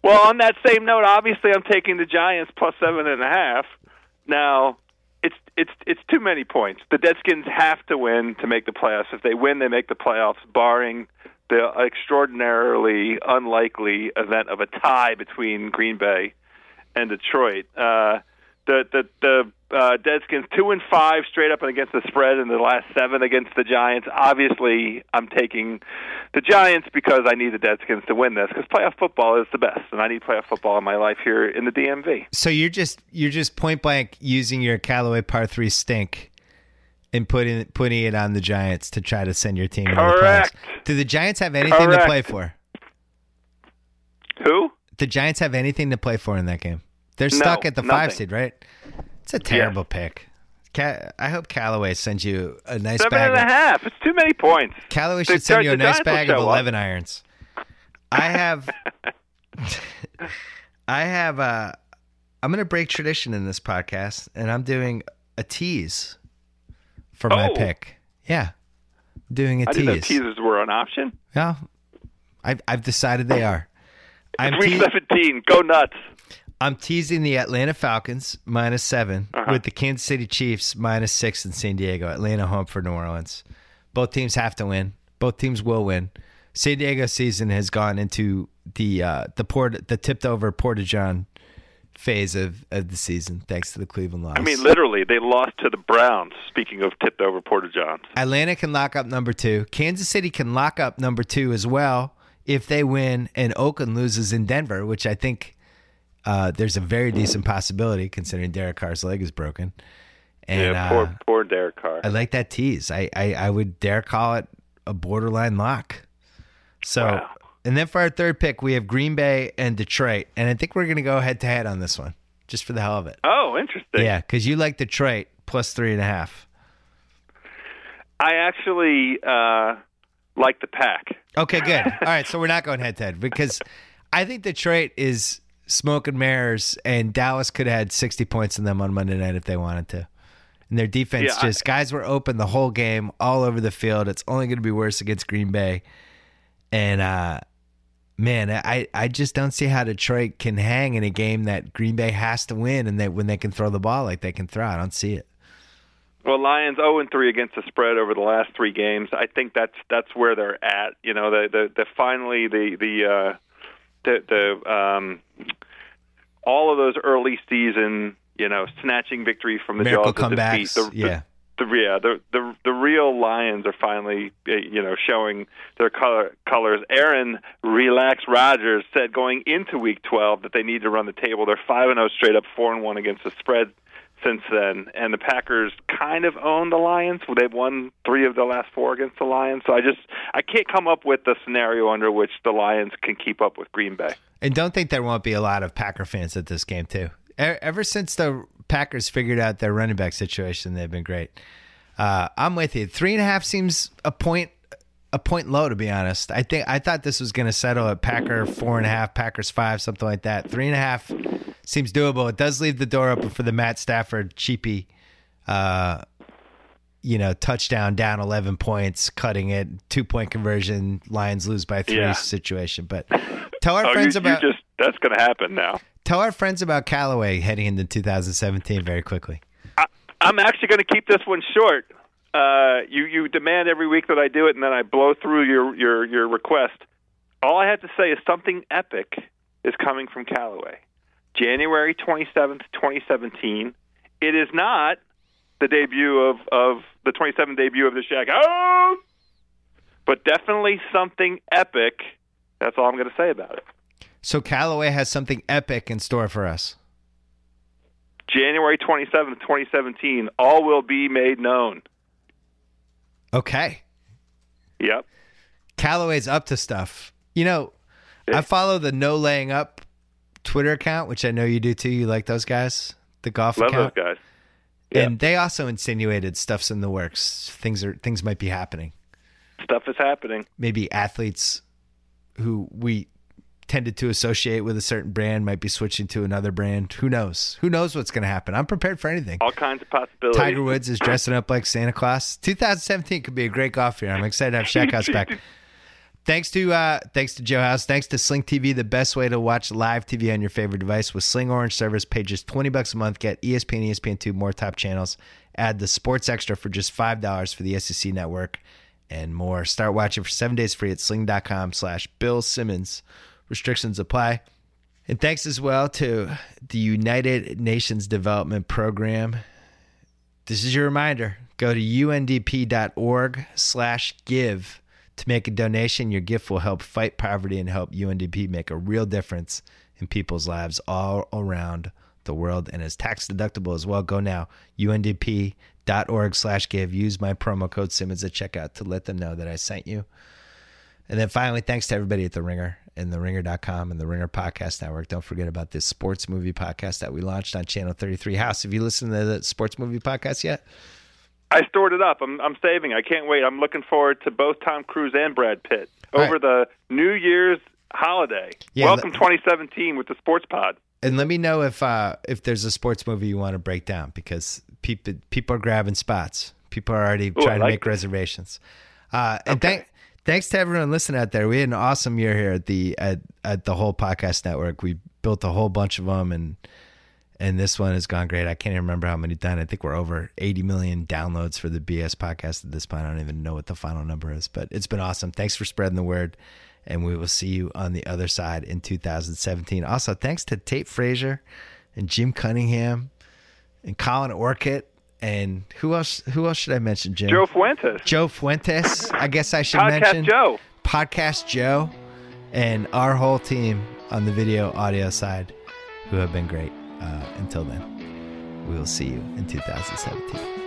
Well, on that same note, obviously I'm taking the Giants plus seven and a half. Now, it's it's it's too many points. The Redskins have to win to make the playoffs. If they win, they make the playoffs, barring the extraordinarily unlikely event of a tie between Green Bay and Detroit. Uh, the the the uh, Redskins two and five straight up and against the spread, and the last seven against the Giants. Obviously, I'm taking the Giants because I need the Redskins to win this because playoff football is the best, and I need playoff football in my life here in the D M V. So you're just you're just point blank using your Callaway Par Three stink and putting putting it on the Giants to try to send your team. Correct. Into the playoffs. Do the Giants have anything Correct. to play for? Who? The Giants have anything to play for in that game? They're stuck no, at the nothing. five seed, right? It's a terrible yeah. pick. Ca- I hope Callaway sends you a nice Seven bag. Seven and a half. It's too many points. Callaway should send you a nice bag of eleven up. irons. I have, I have. Uh, I'm going to break tradition in this podcast, and I'm doing a tease for oh. my pick. Yeah, I'm doing a I tease. Didn't know teasers were an option. Yeah, I've I've decided they are. I'm Week te- seventeen. Go nuts. I'm teasing the Atlanta Falcons, minus seven, uh-huh. with the Kansas City Chiefs, minus six in San Diego. Atlanta home for New Orleans. Both teams have to win. Both teams will win. San Diego season has gone into the uh, the port, the tipped-over Portageon phase of, of the season, thanks to the Cleveland loss. I mean, literally, they lost to the Browns, speaking of tipped-over Portageons. Atlanta can lock up number two. Kansas City can lock up number two as well if they win and Oakland loses in Denver, which I think... Uh, there's a very decent possibility, considering Derek Carr's leg is broken. And, yeah, poor, uh, poor Derek Carr. I like that tease. I, I, I would dare call it a borderline lock. So, wow. And then for our third pick, we have Green Bay and Detroit, and I think we're going to go head to head on this one, just for the hell of it. Oh, interesting. Yeah, because you like Detroit plus three and a half. I actually uh, like the Pack. Okay, good. All right, so we're not going head to head because I think Detroit is. Smoke and mirrors, and Dallas could have had sixty points in them on Monday night if they wanted to. And their defense yeah, just – guys were open the whole game, all over the field. It's only going to be worse against Green Bay. And, uh, man, I, I just don't see how Detroit can hang in a game that Green Bay has to win and they, when they can throw the ball like they can throw. I don't see it. Well, Lions oh and three against the spread over the last three games. I think that's that's where they're at. You know, the, the, the finally the – the uh, The, the um, all of those early season, you know, snatching victory from the jaws of defeat. The, yeah, the, the, yeah the, the the real Lions are finally, you know, showing their color, colors. Aaron Relax Rodgers said going into Week twelve that they need to run the table. They're five and zero straight up, four and one against the spread since then. And the Packers kind of own the Lions. They've won three of the last four against the Lions. So I just I can't come up with the scenario under which the Lions can keep up with Green Bay. And don't think there won't be a lot of Packer fans at this game too. Ever since the Packers figured out their running back situation, they've been great. Uh, I'm with you. Three and a half seems a point a point low, to be honest. I think I thought this was going to settle at Packer four and a half, Packers five, something like that. Three and a half. Seems doable. It does leave the door open for the Matt Stafford cheapie, uh, you know, touchdown, down eleven points, cutting it, two-point conversion, Lions lose by three yeah. situation. But tell our oh, friends you, about you just, that's going to happen now. Tell our friends about Callaway heading into two thousand seventeen very quickly. I, I'm actually going to keep this one short. Uh, you you demand every week that I do it, and then I blow through your your your request. All I have to say is something epic is coming from Callaway. January twenty-seventh, twenty seventeen. It is not the debut of, of the twenty-seventh debut of the Shaq. Oh! But definitely something epic. That's all I'm going to say about it. So Callaway has something epic in store for us. January twenty-seventh, twenty seventeen. All will be made known. Okay. Yep. Callaway's up to stuff. You know, I follow the No Laying Up Twitter account, which I know you do too. You like those guys, the golf Love account. Love those guys. Yeah. And they also insinuated stuff's in the works. Things are things might be happening. Stuff is happening. Maybe athletes who we tended to associate with a certain brand might be switching to another brand. Who knows? Who knows what's going to happen? I'm prepared for anything. All kinds of possibilities. Tiger Woods is dressing up like Santa Claus. twenty seventeen could be a great golf year. I'm excited to have Shaq House back. Thanks to uh, thanks to Joe House. Thanks to Sling T V, the best way to watch live T V on your favorite device with Sling Orange service. Pay just twenty bucks a month. Get E S P N, E S P N two, more top channels. Add the Sports Extra for just five dollars for the S E C Network and more. Start watching for seven days free at sling.com slash Bill Simmons. Restrictions apply. And thanks as well to the United Nations Development Program. This is your reminder. Go to undp.org slash give. To make a donation, your gift will help fight poverty and help U N D P make a real difference in people's lives all around the world and is tax deductible as well. Go now, undp.org slash give. Use my promo code Simmons at checkout to let them know that I sent you. And then finally, thanks to everybody at The Ringer and the ringer dot com and the Ringer Podcast Network. Don't forget about this sports movie podcast that we launched on Channel thirty-three. House, have you listened to the sports movie podcast yet? I stored it up. I'm, I'm saving. I can't wait. I'm looking forward to both Tom Cruise and Brad Pitt over right. the New Year's holiday. Yeah, Welcome the, twenty seventeen with the Sports Pod. And let me know if uh, if there's a sports movie you want to break down, because people people are grabbing spots. People are already Ooh, trying like to make it. reservations. Uh, and okay. thank thanks to everyone listening out there. We had an awesome year here at the at, at the whole podcast network. We built a whole bunch of them, and and this one has gone great. I can't even remember how many done. I think we're over eighty million downloads for the B S podcast at this point. I don't even know what the final number is, but it's been awesome. Thanks for spreading the word, and we will see you on the other side in two thousand seventeen. Also, thanks to Tate Frazier and Jim Cunningham and Colin Orchid. And who else? Who else should I mention, Jim? Joe Fuentes. Joe Fuentes. I guess I should Podcast mention Joe. Podcast Joe, and our whole team on the video audio side, who have been great. Uh, until then, we will see you in two thousand seventeen.